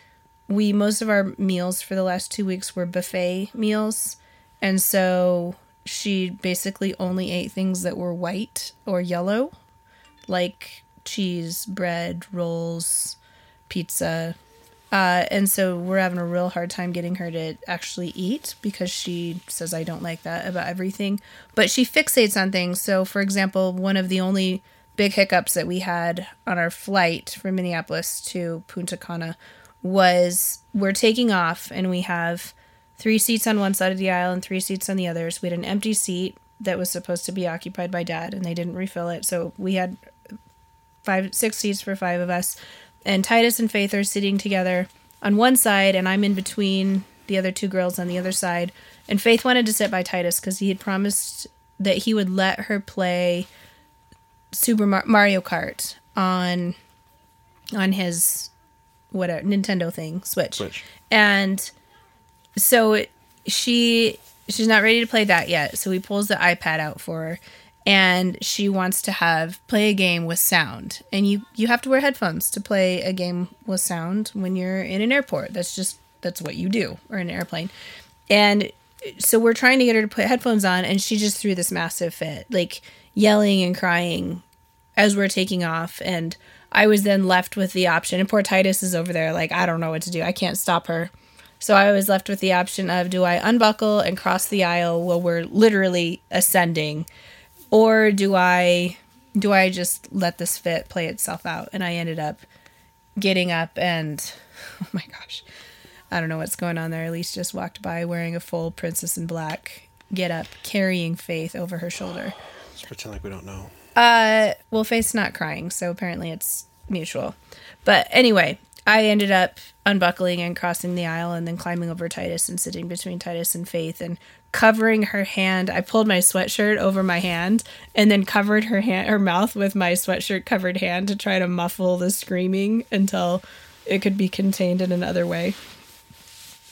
we, most of our meals for the last two weeks were buffet meals. And so she basically only ate things that were white or yellow, like cheese, bread, rolls, pizza. Uh, and so we're having a real hard time getting her to actually eat because she says, I don't like that about everything. But she fixates on things. So, for example, one of the only big hiccups that we had on our flight from Minneapolis to Punta Cana was we're taking off and we have three seats on one side of the aisle and three seats on the other. So we had an empty seat that was supposed to be occupied by Dad and they didn't refill it. So we had five, six seats for five of us. And Titus and Faith are sitting together on one side, and I'm in between the other two girls on the other side. And Faith wanted to sit by Titus because he had promised that he would let her play Super Mar- Mario Kart on on his whatever Nintendo thing, Switch. Switch. And so it, she she's not ready to play that yet. So he pulls the iPad out for her. And she wants to have play a game with sound. And you, you have to wear headphones to play a game with sound when you're in an airport. That's just, that's what you do, or an airplane. And so we're trying to get her to put headphones on, and she just threw this massive fit, like yelling and crying as we're taking off. And I was then left with the option, and poor Titus is over there like, I don't know what to do. I can't stop her. So I was left with the option of, do I unbuckle and cross the aisle while we're literally ascending? Or do I do I just let this fit play itself out? And I ended up getting up and, oh my gosh, I don't know what's going on there. Elise just walked by wearing a full Princess in Black get up, carrying Faith over her shoulder. Let's pretend like we don't know. Uh, well, Faith's not crying, so apparently it's mutual. But anyway, I ended up unbuckling and crossing the aisle and then climbing over Titus and sitting between Titus and Faith and covering her hand. I pulled my sweatshirt over my hand and then covered her hand, her mouth with my sweatshirt covered hand to try to muffle the screaming until it could be contained in another way.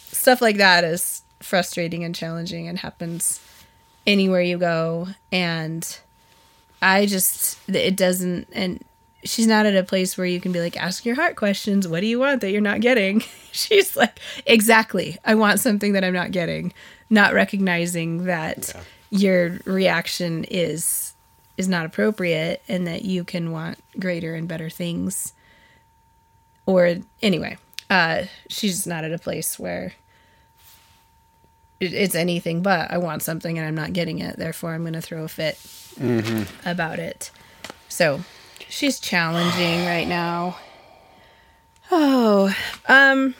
Stuff like that is frustrating and challenging and happens anywhere you go. And I just, it doesn't, and she's not at a place where you can be like, ask your heart questions. What do you want that you're not getting? She's like, exactly. I want something that I'm not getting. Not recognizing that yeah. your reaction is is not appropriate and that you can want greater and better things. Or anyway, uh, she's not at a place where it, it's anything but I want something and I'm not getting it. Therefore, I'm going to throw a fit mm-hmm. about it. So... she's challenging right now. Oh, um,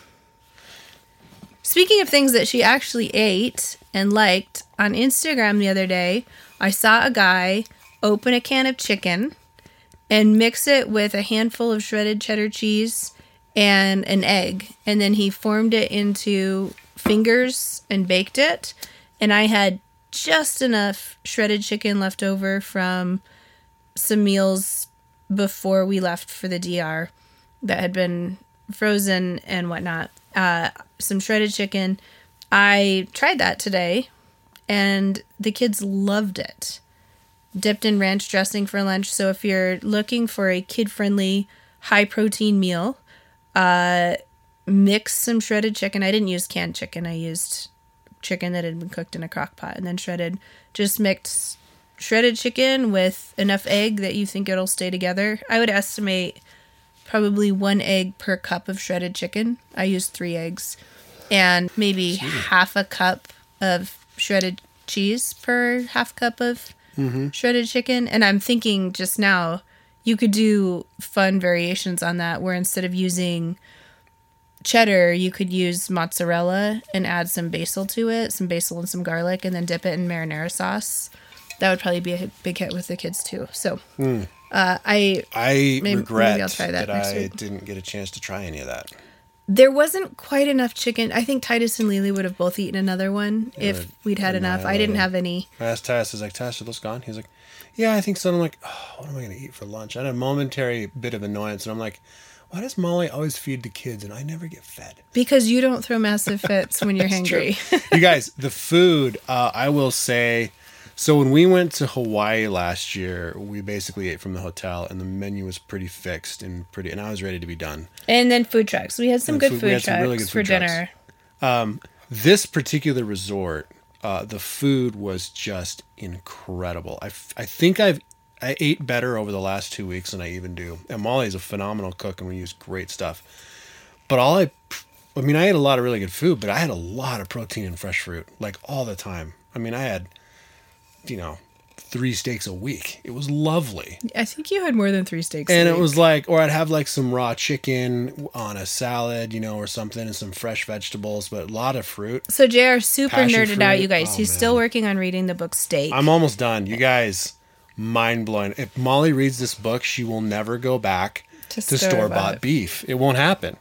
speaking of things that she actually ate and liked, on Instagram the other day, I saw a guy open a can of chicken and mix it with a handful of shredded cheddar cheese and an egg. And then he formed it into fingers and baked it. And I had just enough shredded chicken left over from some meals before we left for the D R that had been frozen and whatnot, uh, some shredded chicken. I tried that today and the kids loved it. Dipped in ranch dressing for lunch. So if you're looking for a kid-friendly, high-protein meal, uh, mix some shredded chicken. I didn't use canned chicken. I used chicken that had been cooked in a crock pot and then shredded. Just mixed shredded chicken with enough egg that you think it'll stay together. I would estimate probably one egg per cup of shredded chicken. I used three eggs and maybe Jeez. half a cup of shredded cheese per half cup of mm-hmm. shredded chicken. And I'm thinking just now you could do fun variations on that where instead of using cheddar, you could use mozzarella and add some basil to it, some basil and some garlic, and then dip it in marinara sauce. That would probably be a big hit with the kids, too. So mm. uh, I I maybe, regret maybe I'll try that, that I week. didn't get a chance to try any of that. There wasn't quite enough chicken. I think Titus and Lili would have both eaten another one yeah, if we'd had enough. I, I didn't have any. I asked Titus, I was like, Titus, are those gone? He's like, yeah, I think so. And I'm like, oh, what am I going to eat for lunch? I had a momentary bit of annoyance, and I'm like, why does Molly always feed the kids and I never get fed? Because you don't throw massive fits when you're hangry. You guys, the food, uh, I will say... So when we went to Hawaii last year, we basically ate from the hotel, and the menu was pretty fixed and pretty, and I was ready to be done. And then food trucks. We had some good food, food trucks really good food for trucks. dinner. Um, this particular resort, uh, the food was just incredible. I, f- I think I've I ate better over the last two weeks than I even do. And Molly is a phenomenal cook, and we use great stuff. But all I, I mean, I ate a lot of really good food, but I had a lot of protein and fresh fruit, like all the time. I mean, I had, you know, three steaks a week. It was lovely. I think you had more than three steaks and a week. It was like, or I'd have like some raw chicken on a salad, you know, or something, and some fresh vegetables, but a lot of fruit. So J R super nerded fruit. out, you guys. Oh, He's man. still working on reading the book Steak. I'm almost done. You guys, mind blowing. If Molly reads this book, she will never go back to, to store-bought beef. It won't happen.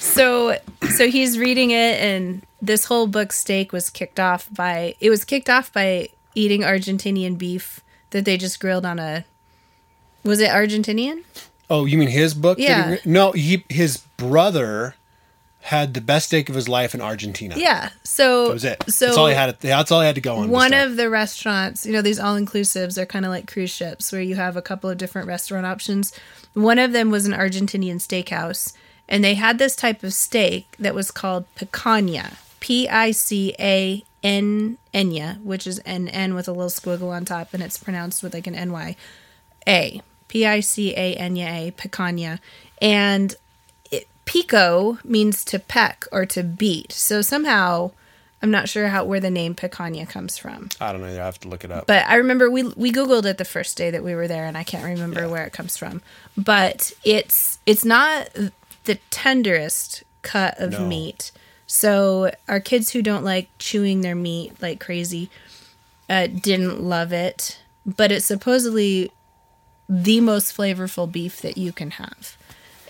So so he's reading it, and this whole book Steak was kicked off by it was kicked off by eating Argentinian beef that they just grilled on a was it Argentinian? Oh, you mean his book? Yeah. He, no, he, his brother had the best steak of his life in Argentina. Yeah. So that was it. So that's all he had that's all he had to go on. One of the restaurants, you know, these all inclusives are kind of like cruise ships where you have a couple of different restaurant options. One of them was an Argentinian steakhouse. And they had this type of steak that was called picanha, P I C A N N A, which is N N with a little squiggle on top, and it's pronounced with like an N Y A, P I C A N N A, picanha. And it, pico means to peck or to beat. So somehow, I'm not sure how where the name picanha comes from. I don't know. I have to look it up. But I remember we we Googled it the first day that we were there, and I can't remember yeah. where it comes from. But it's it's not the tenderest cut of no. meat. So our kids who don't like chewing their meat like crazy uh, didn't love it, but it's supposedly the most flavorful beef that you can have.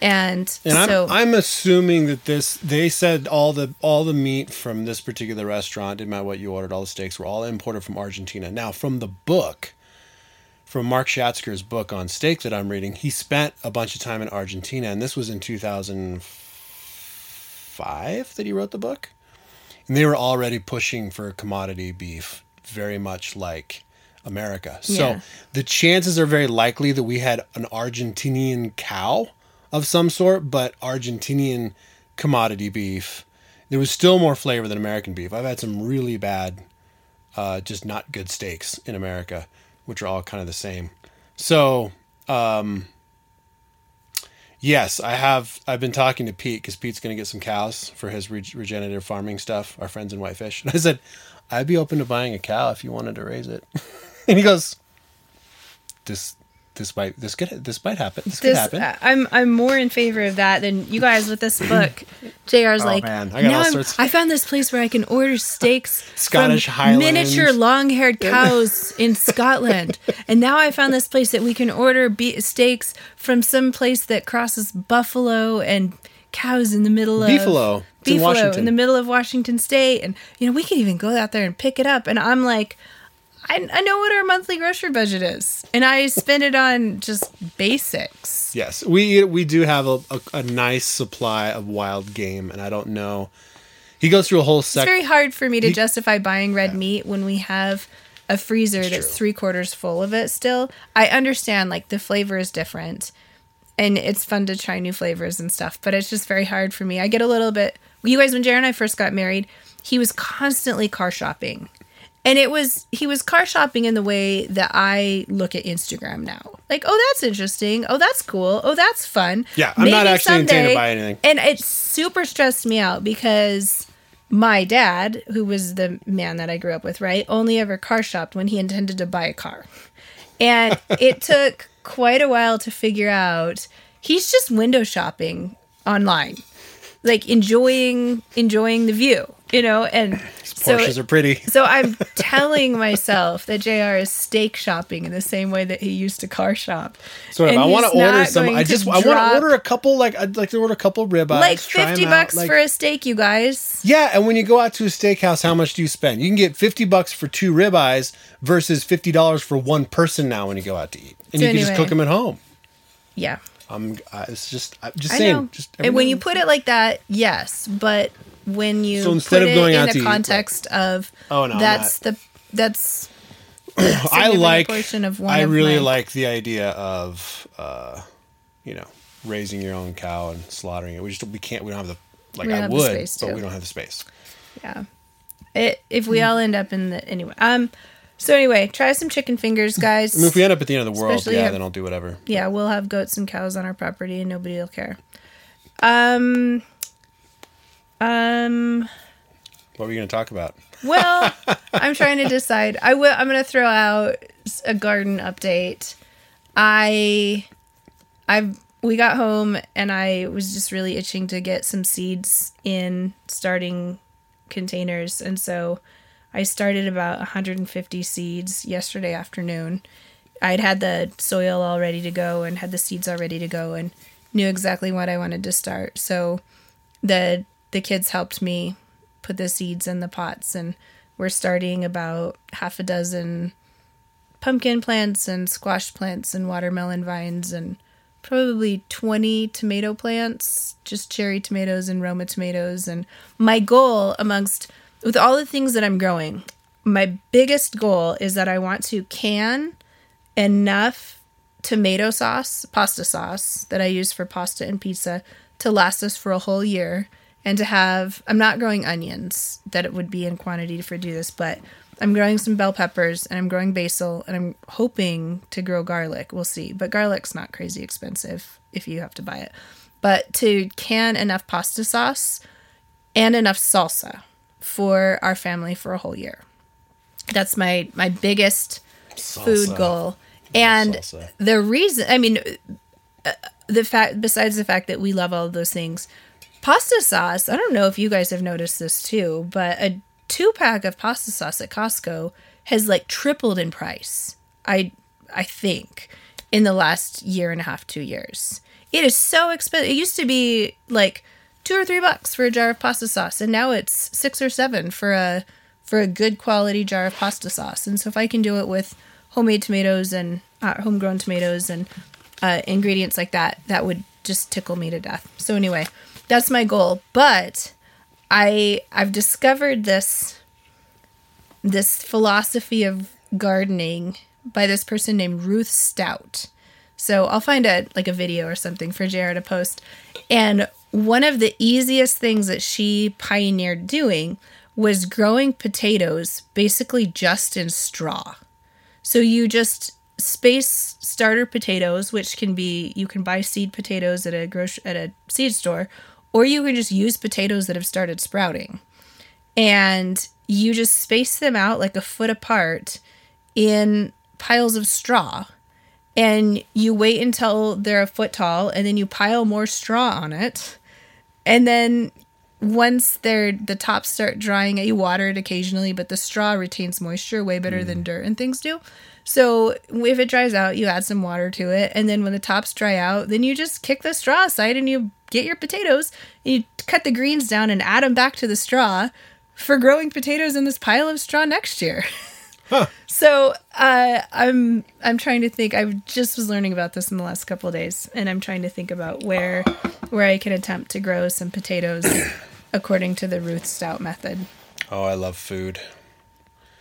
And, and so I'm, I'm assuming that this, they said all the, all the meat from this particular restaurant, didn't matter what you ordered, all the steaks were all imported from Argentina. Now from the book, from Mark Schatzker's book on steak that I'm reading, he spent a bunch of time in Argentina, and this was in two thousand five that he wrote the book. And they were already pushing for commodity beef, very much like America. Yeah. So the chances are very likely that we had an Argentinian cow of some sort, but Argentinian commodity beef. There was still more flavor than American beef. I've had some really bad, uh, just not good steaks in America, which are all kind of the same. So, um, yes, I have, I've been talking to Pete because Pete's going to get some cows for his re- regenerative farming stuff, our friends in Whitefish. And I said, I'd be open to buying a cow if you wanted to raise it. And he goes, this, this might, this could, this might happen. This, this could happen. Uh, I'm, I'm more in favor of that than you guys with this book. J R's oh, like, man. I, got now all sorts. I found this place where I can order steaks Scottish from Highland. miniature long-haired cows in Scotland. And now I found this place that we can order be- steaks from some place that crosses buffalo and cows in the middle of... Beefalo. Beefalo in, in the middle of Washington State. And, you know, we could even go out there and pick it up. And I'm like... I, I know what our monthly grocery budget is, and I spend it on just basics. Yes, we we do have a, a, a nice supply of wild game, and I don't know. He goes through a whole section. It's very hard for me to he, justify buying red yeah. meat when we have a freezer it's that's true. three quarters full of it still. I understand, like, the flavor is different, and it's fun to try new flavors and stuff, but it's just very hard for me. I get a little bit... You guys, when Jared and I first got married, he was constantly car shopping. And it was, he was car shopping in the way that I look at Instagram now. Like, oh, that's interesting. Oh, that's cool. Oh, that's fun. Yeah, I'm Maybe not actually intending to buy anything. And it super stressed me out because my dad, who was the man that I grew up with, right, only ever car shopped when he intended to buy a car. And it took quite a while to figure out he's just window shopping online, like enjoying enjoying the view. You know, and These Porsches so, are pretty. So I'm telling myself that J R is steak shopping in the same way that he used to car shop. So and I want to order some. I just I want to order a couple. Like I'd like to order a couple ribeyes. Like fifty bucks like, for a steak, you guys. Yeah, and when you go out to a steakhouse, how much do you spend? You can get fifty bucks for two ribeyes versus fifty dollars for one person now when you go out to eat, and so you anyway, can just cook them at home. Yeah, I'm. Uh, it's just I'm just I saying. Know. Just and when you put it like that, yes, but. When you so instead put of going it in out the to context eat, like, of oh, no, that's the that's I like. Of one I of really my... like the idea of, uh, you know, raising your own cow and slaughtering it. We just we can't. We don't have the like. I would, space, but we don't have the space. Yeah. It, if we all end up in the anyway. Um. So anyway, try some chicken fingers, guys. I mean, if we end up at the end of the world, Especially yeah, have, then I'll do whatever. Yeah, we'll have goats and cows on our property, and nobody will care. Um. Um. What were you going to talk about? Well, I'm trying to decide. I will. I'm going to throw out a garden update. I, I, we got home and I was just really itching to get some seeds in starting containers, and so I started about one hundred fifty seeds yesterday afternoon. I'd had the soil all ready to go and had the seeds all ready to go and knew exactly what I wanted to start. So, the the kids helped me put the seeds in the pots, and we're starting about half a dozen pumpkin plants and squash plants and watermelon vines and probably twenty tomato plants, just cherry tomatoes and Roma tomatoes. And my goal amongst, with all the things that I'm growing, my biggest goal is that I want to can enough tomato sauce, pasta sauce that I use for pasta and pizza to last us for a whole year. And to have, I'm not growing onions that it would be in quantity for do this, but I'm growing some bell peppers and I'm growing basil and I'm hoping to grow garlic. We'll see. But garlic's not crazy expensive if you have to buy it. But to can enough pasta sauce and enough salsa for our family for a whole year. That's my, my biggest salsa. food goal. And salsa. the reason, I mean, uh, the fact, besides the fact that we love all of those things, pasta sauce, I don't know if you guys have noticed this too, but a two-pack of pasta sauce at Costco has like tripled in price, I I think, in the last year and a half, two years. It is so expensive. It used to be like two or three bucks for a jar of pasta sauce, and now it's six or seven for a for a good quality jar of pasta sauce. And so if I can do it with homemade tomatoes and uh, homegrown tomatoes and uh, ingredients like that, that would just tickle me to death. So anyway... That's my goal, but I I've discovered this this philosophy of gardening by this person named Ruth Stout. So I'll find a like a video or something for J R to post. And one of the easiest things that she pioneered doing was growing potatoes basically just in straw. So you just space starter potatoes, which can be you can buy seed potatoes at a grocery at a seed store. Or you can just use potatoes that have started sprouting. And you just space them out like a foot apart in piles of straw. And you wait until they're a foot tall, and then you pile more straw on it. And then once they're the tops start drying, you water it occasionally, but the straw retains moisture way better mm. than dirt and things do. So if it dries out, you add some water to it. And then when the tops dry out, then you just kick the straw aside and you get your potatoes, and you cut the greens down and add them back to the straw for growing potatoes in this pile of straw next year. Huh. So uh, I'm I'm trying to think. I just was learning about this in the last couple of days, and I'm trying to think about where where I can attempt to grow some potatoes according to the Ruth Stout method. Oh, I love food.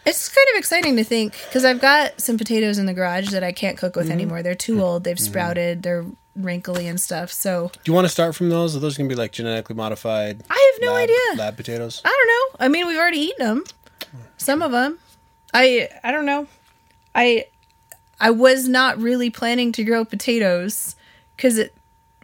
It's kind of exciting to think, because I've got some potatoes in the garage that I can't cook with mm-hmm. anymore. They're too old. They've sprouted. Mm-hmm. They're wrinkly and stuff. So, do you want to start from those? Are those going to be like genetically modified? I have no lab, idea. Lab potatoes? I don't know. I mean, we've already eaten them. Some of them. I I don't know. I I was not really planning to grow potatoes because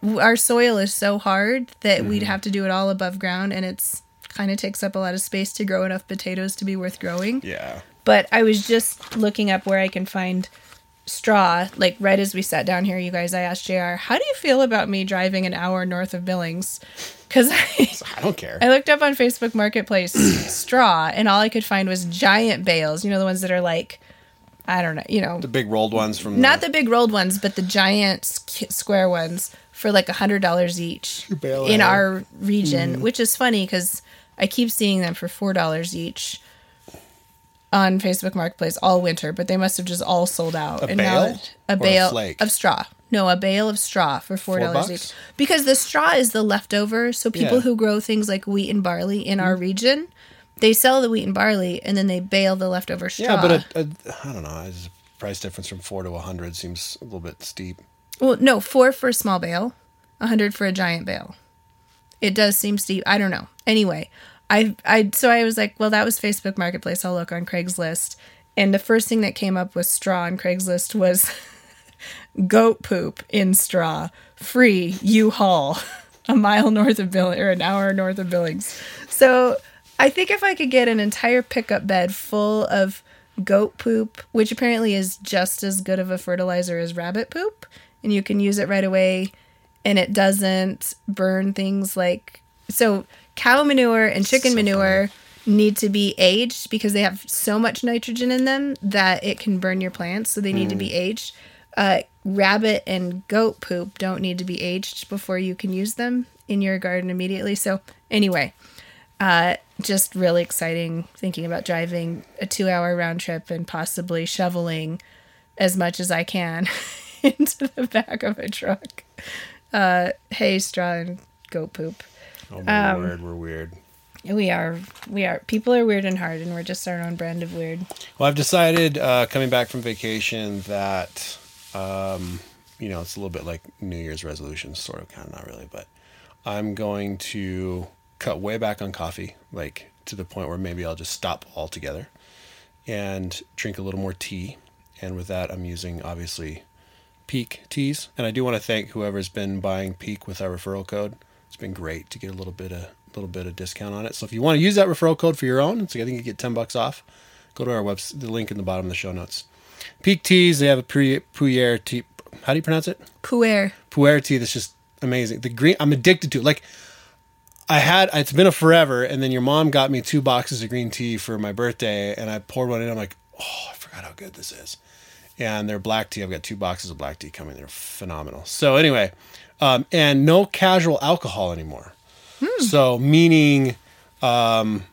our soil is so hard that mm-hmm. we'd have to do it all above ground, and it's kind of takes up a lot of space to grow enough potatoes to be worth growing. Yeah. But I was just looking up where I can find straw. Like, right as we sat down here, you guys, I asked J R, how do you feel about me driving an hour north of Billings? Because I, I don't care. I looked up on Facebook Marketplace straw, and all I could find was giant bales. You know, the ones that are like, I don't know, you know. The big rolled ones from... Not the, the big rolled ones, but the giant square ones for like one hundred dollars each Bale in our region, mm. which is funny because... I keep seeing them for four dollars each on Facebook Marketplace all winter, but they must have just all sold out. A and bale? Now a bale a flake? Of straw. No, a bale of straw for four dollars Four each. Because the straw is the leftover, so people yeah. who grow things like wheat and barley in mm-hmm. our region, They sell the wheat and barley, and then they bale the leftover straw. Yeah, but a, a, I don't know. The price difference from four to a hundred seems a little bit steep. Well, no, four for a small bale, a hundred for a giant bale. It does seem steep. I don't know. Anyway, I I so I was like, well, that was Facebook Marketplace. I'll look on Craigslist, and the first thing that came up with straw on Craigslist was goat poop in straw, free U-Haul, a mile north of Billings or an hour north of Billings. So. I think if I could get an entire pickup bed full of goat poop, which apparently is just as good of a fertilizer as rabbit poop, and you can use it right away, and it doesn't burn things like... So cow manure and chicken so manure funny. need to be aged because they have so much nitrogen in them that it can burn your plants, so they mm. need to be aged. Uh, rabbit and goat poop don't need to be aged before you can use them in your garden immediately. So anyway... Uh, just really exciting thinking about driving a two-hour round trip and possibly shoveling as much as I can into the back of a truck. Uh, hay, straw, and goat poop. Oh my um, word, we're weird. We are. We are. People are weird and hard, and we're just our own brand of weird. Well, I've decided uh, coming back from vacation that, um, you know, it's a little bit like New Year's resolutions, sort of, kind of, not really, but I'm going to... cut way back on coffee, like to the point where maybe I'll just stop altogether and drink a little more tea. And with that, I'm using obviously Pique Teas. And I do want to thank whoever's been buying Pique with our referral code. It's been great to get a little bit of little bit of discount on it. So if you want to use that referral code for your own, so I think you get ten bucks off, go to our website, the link in the bottom of the show notes. Pique Teas, they have a Pu'er tea. How do you pronounce it? Pu'er. Pu'er tea that's just amazing. The green, I'm addicted to it. Like, I had, it's been a forever, and then your mom got me two boxes of green tea for my birthday, and I poured one in, I'm like, oh, I forgot how good this is. And their black tea, I've got two boxes of black tea coming, they're phenomenal. So anyway, um, and no casual alcohol anymore. Hmm. So meaning um,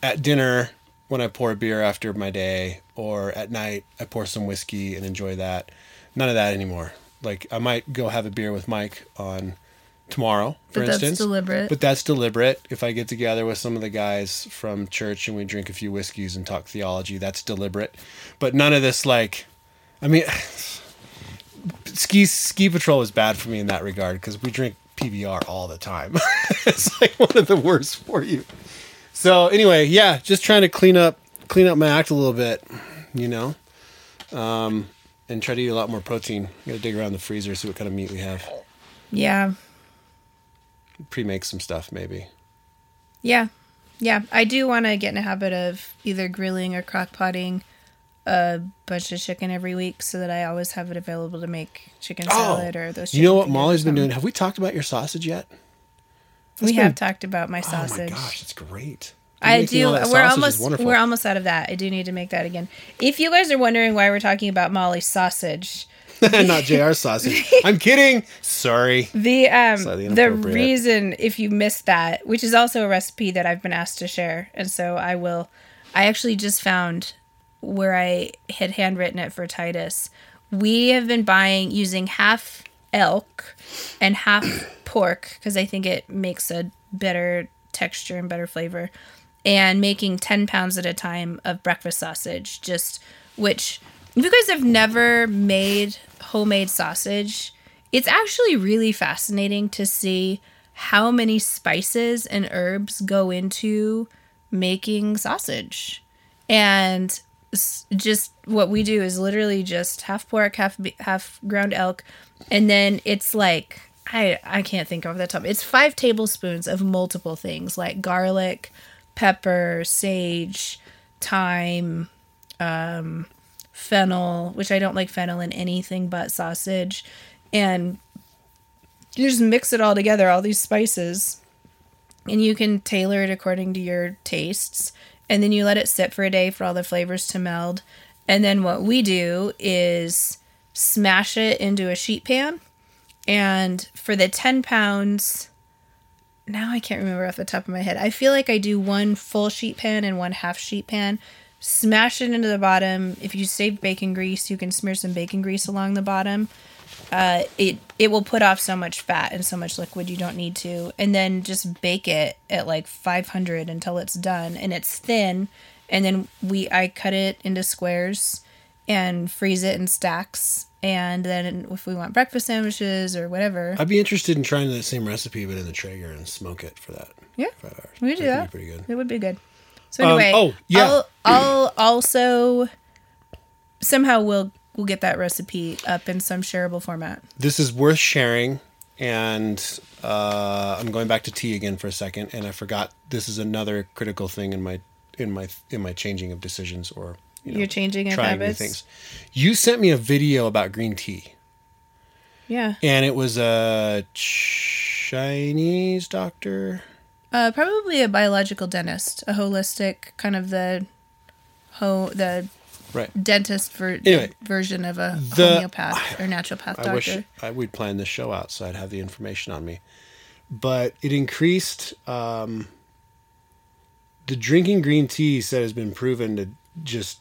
at dinner, when I pour a beer after my day, or at night, I pour some whiskey and enjoy that. None of that anymore. Like, I might go have a beer with Mike on... tomorrow, for but instance. But that's deliberate. But that's deliberate. If I get together with some of the guys from church and we drink a few whiskeys and talk theology, that's deliberate. But none of this, like, I mean, ski ski patrol is bad for me in that regard because we drink P B R all the time. It's like one of the worst for you. So anyway, yeah, just trying to clean up clean up my act a little bit, you know, um, and try to eat a lot more protein. Got to dig around the freezer, see what kind of meat we have. Yeah. Pre-make some stuff, maybe. Yeah. Yeah. I do want to get in a habit of either grilling or crock-potting a bunch of chicken every week so that I always have it available to make chicken salad oh, or those chicken. You know what Molly's been doing? Have we talked about your sausage yet? That's we been... have talked about my sausage. Oh, my gosh. It's great. I do. We're almost we're almost out of that. I do need to make that again. If you guys are wondering why we're talking about Molly's sausage... Not J R's sausage. I'm kidding. Sorry. The um the reason, if you missed that, which is also a recipe that I've been asked to share, and so I will. I actually just found where I had handwritten it for Titus. We have been buying using half elk and half pork because I think it makes a better texture and better flavor, and making ten pounds at a time of breakfast sausage. Just which. If you guys have never made homemade sausage, it's actually really fascinating to see how many spices and herbs go into making sausage. And just what we do is literally just half pork, half half ground elk, and then it's like I I can't think of the top. It's five tablespoons of multiple things like garlic, pepper, sage, thyme, um fennel, which I don't like fennel in anything but sausage, and you just mix it all together, all these spices, and you can tailor it according to your tastes, and then you let it sit for a day for all the flavors to meld. And then what we do is smash it into a sheet pan, and for the ten pounds, now I can't remember off the top of my head, I feel like I do one full sheet pan and one half sheet pan. Smash it into the bottom. If you save bacon grease, you can smear some bacon grease along the bottom. uh, it it will put off so much fat and so much liquid you don't need to. And then just bake it at like five hundred until it's done and it's thin. And then we I cut it into squares and freeze it in stacks. And then if we want breakfast sandwiches or whatever. I'd be interested in trying that same recipe, but in the Traeger and smoke it for that. Yeah, five hours. We could do that. That would be pretty good. It would be good. So anyway, um, oh, yeah. I'll, I'll also somehow we'll we'll get that recipe up in some shareable format. This is worth sharing, and uh, I'm going back to tea again for a second, and I forgot this is another critical thing in my in my in my changing of decisions or. You know, You're changing your habits. New things. You sent me a video about green tea. Yeah. And it was a Chinese doctor. Uh, probably a biological dentist, a holistic kind of the ho the right. dentist ver- anyway, version of a the, homeopath or naturopath I doctor. Wish I we'd planned this show out so I'd have the information on me. But it increased um, the drinking green tea said has been proven to just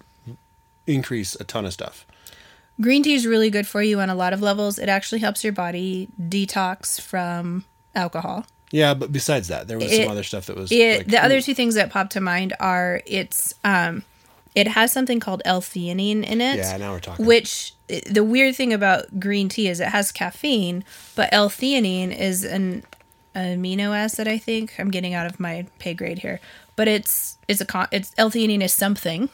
increase a ton of stuff. Green tea is really good for you on a lot of levels. It actually helps your body detox from alcohol. Yeah, but besides that, there was it, some other stuff that was... It, like, the ooh. Other two things that pop to mind are it's um, it has something called L-theanine in it. Yeah, now we're talking. Which, the weird thing about green tea is it has caffeine, but L-theanine is an amino acid, I think. I'm getting out of my pay grade here. But it's it's a it's L-theanine is something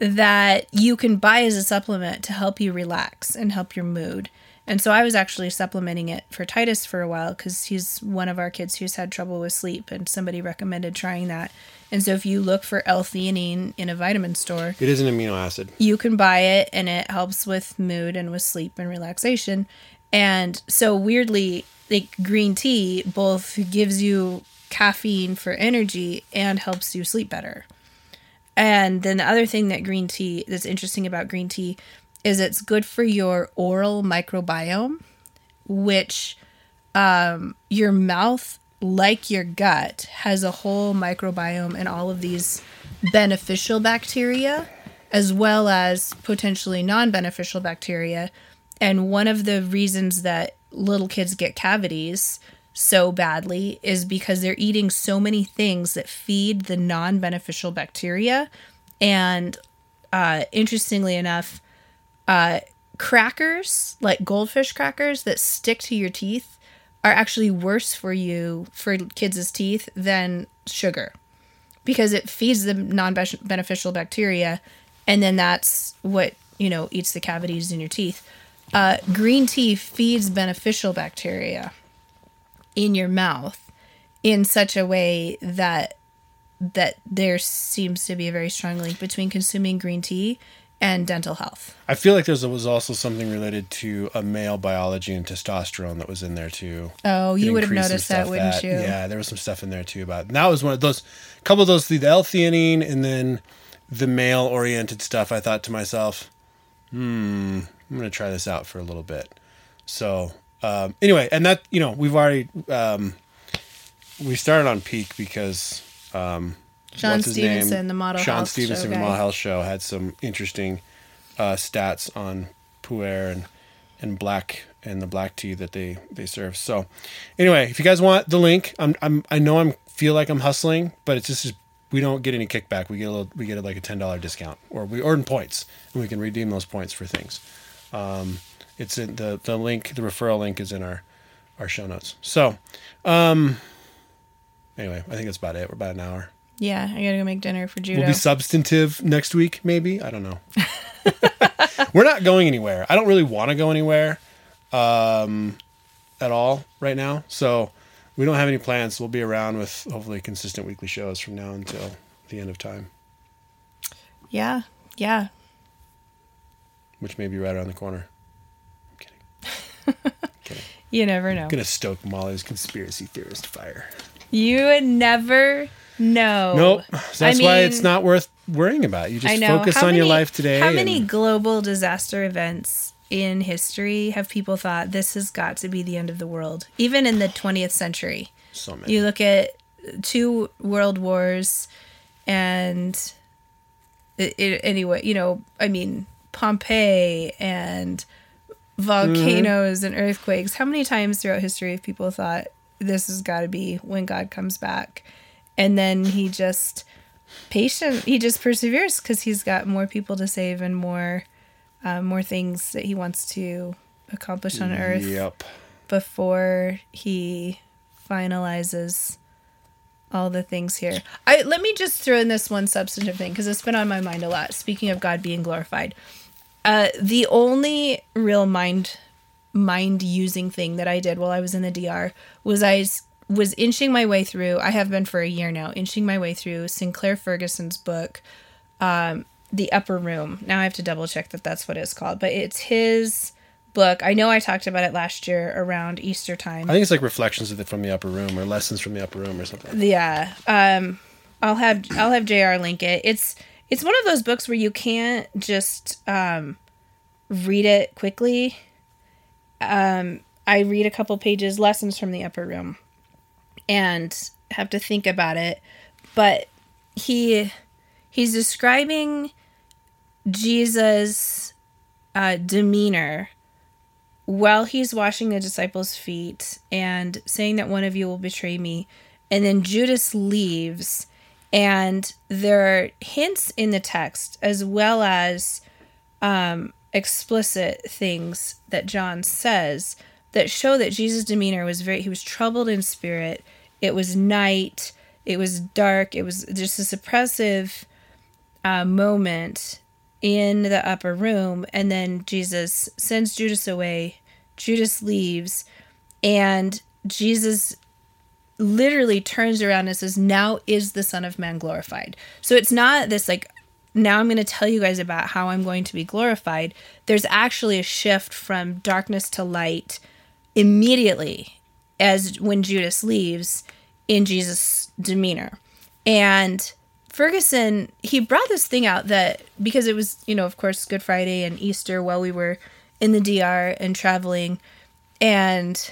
that you can buy as a supplement to help you relax and help your mood. And so I was actually supplementing it for Titus for a while because he's one of our kids who's had trouble with sleep, and somebody recommended trying that. And so if you look for L-theanine in a vitamin store... It is an amino acid. You can buy it, and it helps with mood and with sleep and relaxation. And so weirdly, like green tea both gives you caffeine for energy and helps you sleep better. And then the other thing that green tea that's interesting about green tea is it's good for your oral microbiome, which um, your mouth, like your gut, has a whole microbiome and all of these beneficial bacteria as well as potentially non-beneficial bacteria. And one of the reasons that little kids get cavities so badly is because they're eating so many things that feed the non-beneficial bacteria. And uh, interestingly enough, uh, crackers, like Goldfish crackers that stick to your teeth, are actually worse for you, for kids' teeth, than sugar, because it feeds the non-beneficial bacteria, and then that's what, you know, eats the cavities in your teeth. Uh, green tea feeds beneficial bacteria in your mouth in such a way that that there seems to be a very strong link between consuming green tea and dental health. I feel like there was also something related to a male biology and testosterone that was in there too. Oh, you would have noticed that, wouldn't that, you? Yeah, there was some stuff in there too about, and that was one of those, a couple of those, the L-theanine and then the male-oriented stuff. I thought to myself, hmm, I'm going to try this out for a little bit. So... Um, anyway, and that, you know, we've already, um, we started on Pique because, um, Sean what's his Stevenson, name? the model Sean health Stevenson, show the guy. Model health show had some interesting, uh, stats on pu'er and, and black and the black tea that they, they serve. So anyway, if you guys want the link, I'm, I'm, I know I'm feel like I'm hustling, but it's just, we don't get any kickback. We get a little, we get like a ten dollars discount, or we earn points and we can redeem those points for things. Um, It's in the, the link, the referral link is in our, our show notes. So, um, anyway, I think that's about it. We're about an hour. Yeah, I gotta go make dinner for judo. We'll be substantive next week, maybe. I don't know. We're not going anywhere. I don't really want to go anywhere um, at all right now. So we don't have any plans. We'll be around with hopefully consistent weekly shows from now until the end of time. Yeah, yeah. Which may be right around the corner. Okay. You never know. I'm gonna stoke Molly's conspiracy theorist fire. You never know. Nope. So that's I mean, why it's not worth worrying about. You just focus how on many, your life today. How and... many global disaster events in history have people thought this has got to be the end of the world? Even in the twentieth century. So many. You look at two world wars, and it, it, anyway, you know, I mean, Pompeii and volcanoes mm-hmm. and earthquakes. How many times throughout history have people thought this has got to be when God comes back? And then he just patient. He just perseveres because he's got more people to save and more uh, more things that he wants to accomplish on earth yep. before he finalizes all the things here. I let me just throw in this one substantive thing because it's been on my mind a lot. Speaking of God being glorified, uh, the only real mind mind using thing that I did while I was in the D R was I was inching my way through. I have been for a year now, inching my way through Sinclair Ferguson's book, um, The Upper Room. Now I have to double check that that's what it's called, but it's his book. I know I talked about it last year around Easter time. I think it's like Reflections of the, from the Upper Room or Lessons from the Upper Room or something. Yeah. Um, I'll have I'll have J R link it. It's it's one of those books where you can't just um, read it quickly. Um, I read a couple pages, Lessons from the Upper Room, and have to think about it. But he he's describing Jesus' uh, demeanor while he's washing the disciples' feet and saying that one of you will betray me. And then Judas leaves. And there are hints in the text as well as um, explicit things that John says that show that Jesus' demeanor was very, he was troubled in spirit. It was night. It was dark. It was just this oppressive uh, moment in the upper room. And then Jesus sends Judas away. Judas leaves, and Jesus literally turns around and says, now is the Son of Man glorified. So it's not this like, now I'm going to tell you guys about how I'm going to be glorified. There's actually a shift from darkness to light immediately as when Judas leaves in Jesus' demeanor. And Ferguson, he brought this thing out that, because it was, you know, of course, Good Friday and Easter while we were in the D R and traveling. And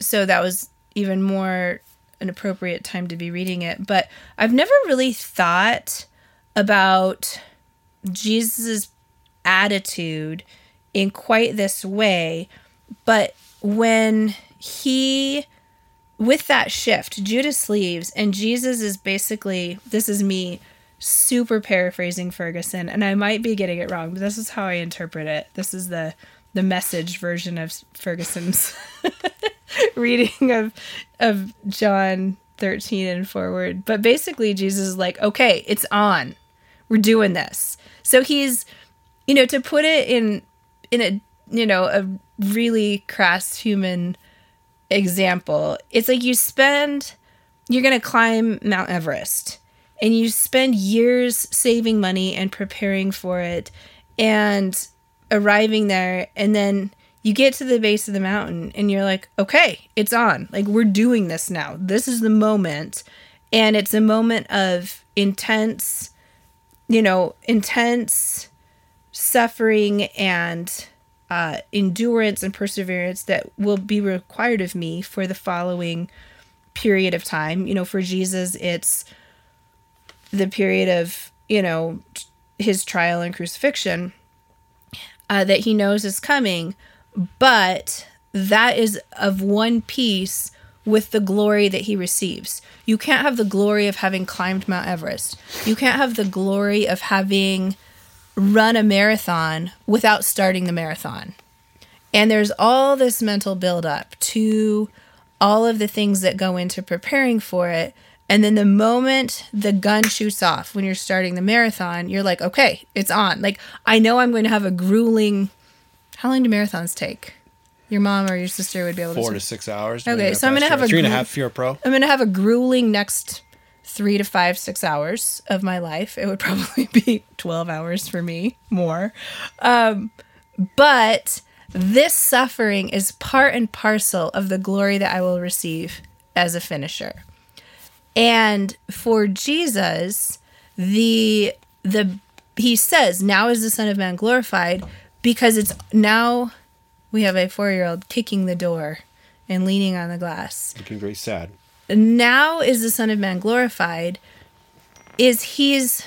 so that was even more an appropriate time to be reading it. But I've never really thought about Jesus' attitude in quite this way. But when he... with that shift, Judas leaves, and Jesus is basically, this is me super paraphrasing Ferguson, and I might be getting it wrong, but this is how I interpret it. This is the, the message version of Ferguson's reading of of John thirteen and forward. But basically, Jesus is like, okay, it's on. We're doing this. So he's, you know, to put it in in a, you know, a really crass human example, it's like you spend, you're going to climb Mount Everest, and you spend years saving money and preparing for it and arriving there, and then you get to the base of the mountain and you're like, okay, it's on. Like, we're doing this now. This is the moment. And it's a moment of intense, you know, intense suffering and Uh, endurance and perseverance that will be required of me for the following period of time. You know, for Jesus, it's the period of, you know, his trial and crucifixion uh, that he knows is coming, but that is of one piece with the glory that he receives. You can't have the glory of having climbed Mount Everest. You can't have the glory of having run a marathon without starting the marathon. And there's all this mental buildup to all of the things that go into preparing for it. And then the moment the gun shoots off when you're starting the marathon, you're like, okay, it's on. Like, I know I'm going to have a grueling... How long do marathons take? Your mom or your sister would be able to... Four to six hours. Okay, so I'm going to have a... Three and a half if you're a pro. I'm going to have a grueling next... three to five, six hours of my life. It would probably be twelve hours for me, more. Um, but this suffering is part and parcel of the glory that I will receive as a finisher. And for Jesus, the the he says, now is the Son of Man glorified, because it's now we have a four-year-old kicking the door and leaning on the glass. Looking very sad. Now is the Son of Man glorified, is he's,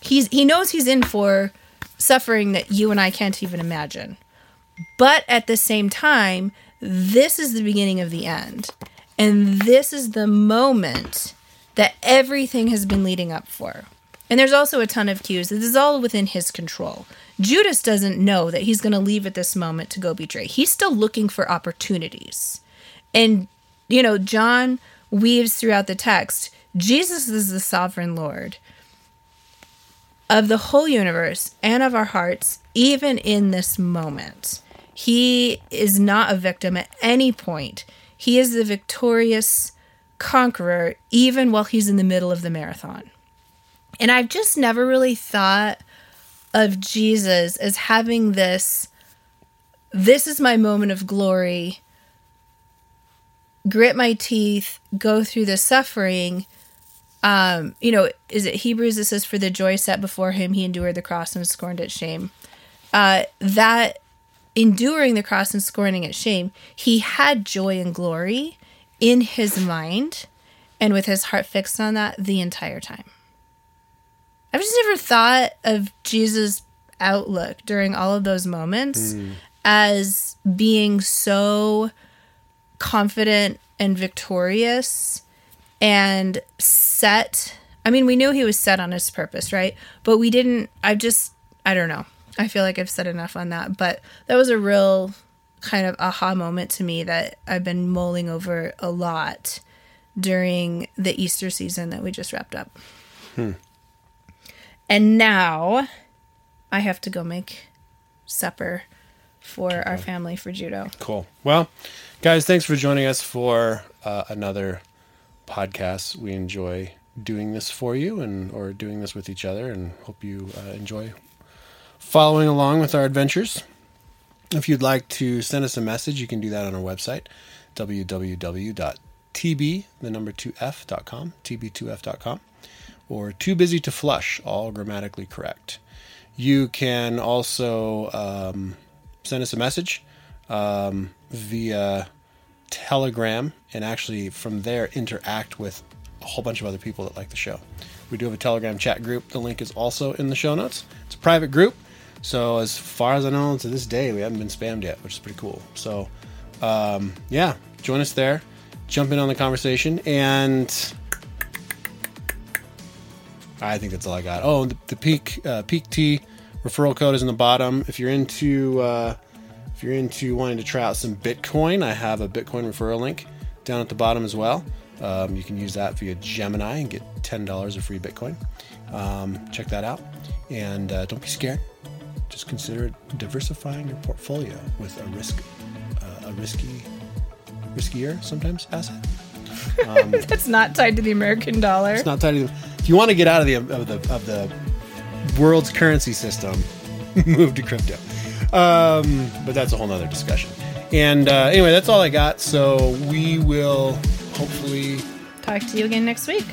he's, he knows he's in for suffering that you and I can't even imagine. But at the same time, this is the beginning of the end. And this is the moment that everything has been leading up for. And there's also a ton of cues. This is all within his control. Judas doesn't know that he's going to leave at this moment to go betray. He's still looking for opportunities. And, you know, John weaves throughout the text, Jesus is the sovereign Lord of the whole universe and of our hearts, even in this moment. He is not a victim at any point. He is the victorious conqueror, even while he's in the middle of the marathon. And I've just never really thought of Jesus as having this, this is my moment of glory, grit my teeth, go through the suffering. Um, you know, is it Hebrews? It says, for the joy set before him, he endured the cross and scorned its shame. Uh, that enduring the cross and scorning its shame, he had joy and glory in his mind and with his heart fixed on that the entire time. I've just never thought of Jesus' outlook during all of those moments mm. as being so confident and victorious and set. I mean, we knew he was set on his purpose, right? But we didn't, I just, I don't know. I feel like I've said enough on that, but that was a real kind of aha moment to me that I've been mulling over a lot during the Easter season that we just wrapped up. Hmm. And now I have to go make supper for okay. our family for judo. Cool. Well, guys, thanks for joining us for uh, another podcast. We enjoy doing this for you and or doing this with each other, and hope you uh, enjoy following along with our adventures. If you'd like to send us a message, you can do that on our website, w w w dot t b the number two f dot com, t b two f dot com, or Too Busy to Flush, all grammatically correct. You can also um, send us a message um, via Telegram, and actually from there interact with a whole bunch of other people that like the show. We do have a Telegram chat group. The link is also in the show notes. It's a private group. So as far as I know, to this day, we haven't been spammed yet, which is pretty cool. So, um, yeah, join us there. Jump in on the conversation. And I think that's all I got. Oh, the, the Pique, uh, Pique Tea referral code is in the bottom. If you're into uh, if you're into wanting to try out some Bitcoin, I have a Bitcoin referral link down at the bottom as well. Um, you can use that via Gemini and get ten dollars of free Bitcoin. Um, check that out. And uh, don't be scared. Just consider diversifying your portfolio with a risk, uh, a risky, riskier sometimes asset. Um, That's not tied to the American dollar. It's not tied to. The, if you want to get out of the of the of the world's currency system, move to crypto. Um, but that's a whole nother discussion. And uh, anyway, that's all I got. So we will hopefully talk to you again next week.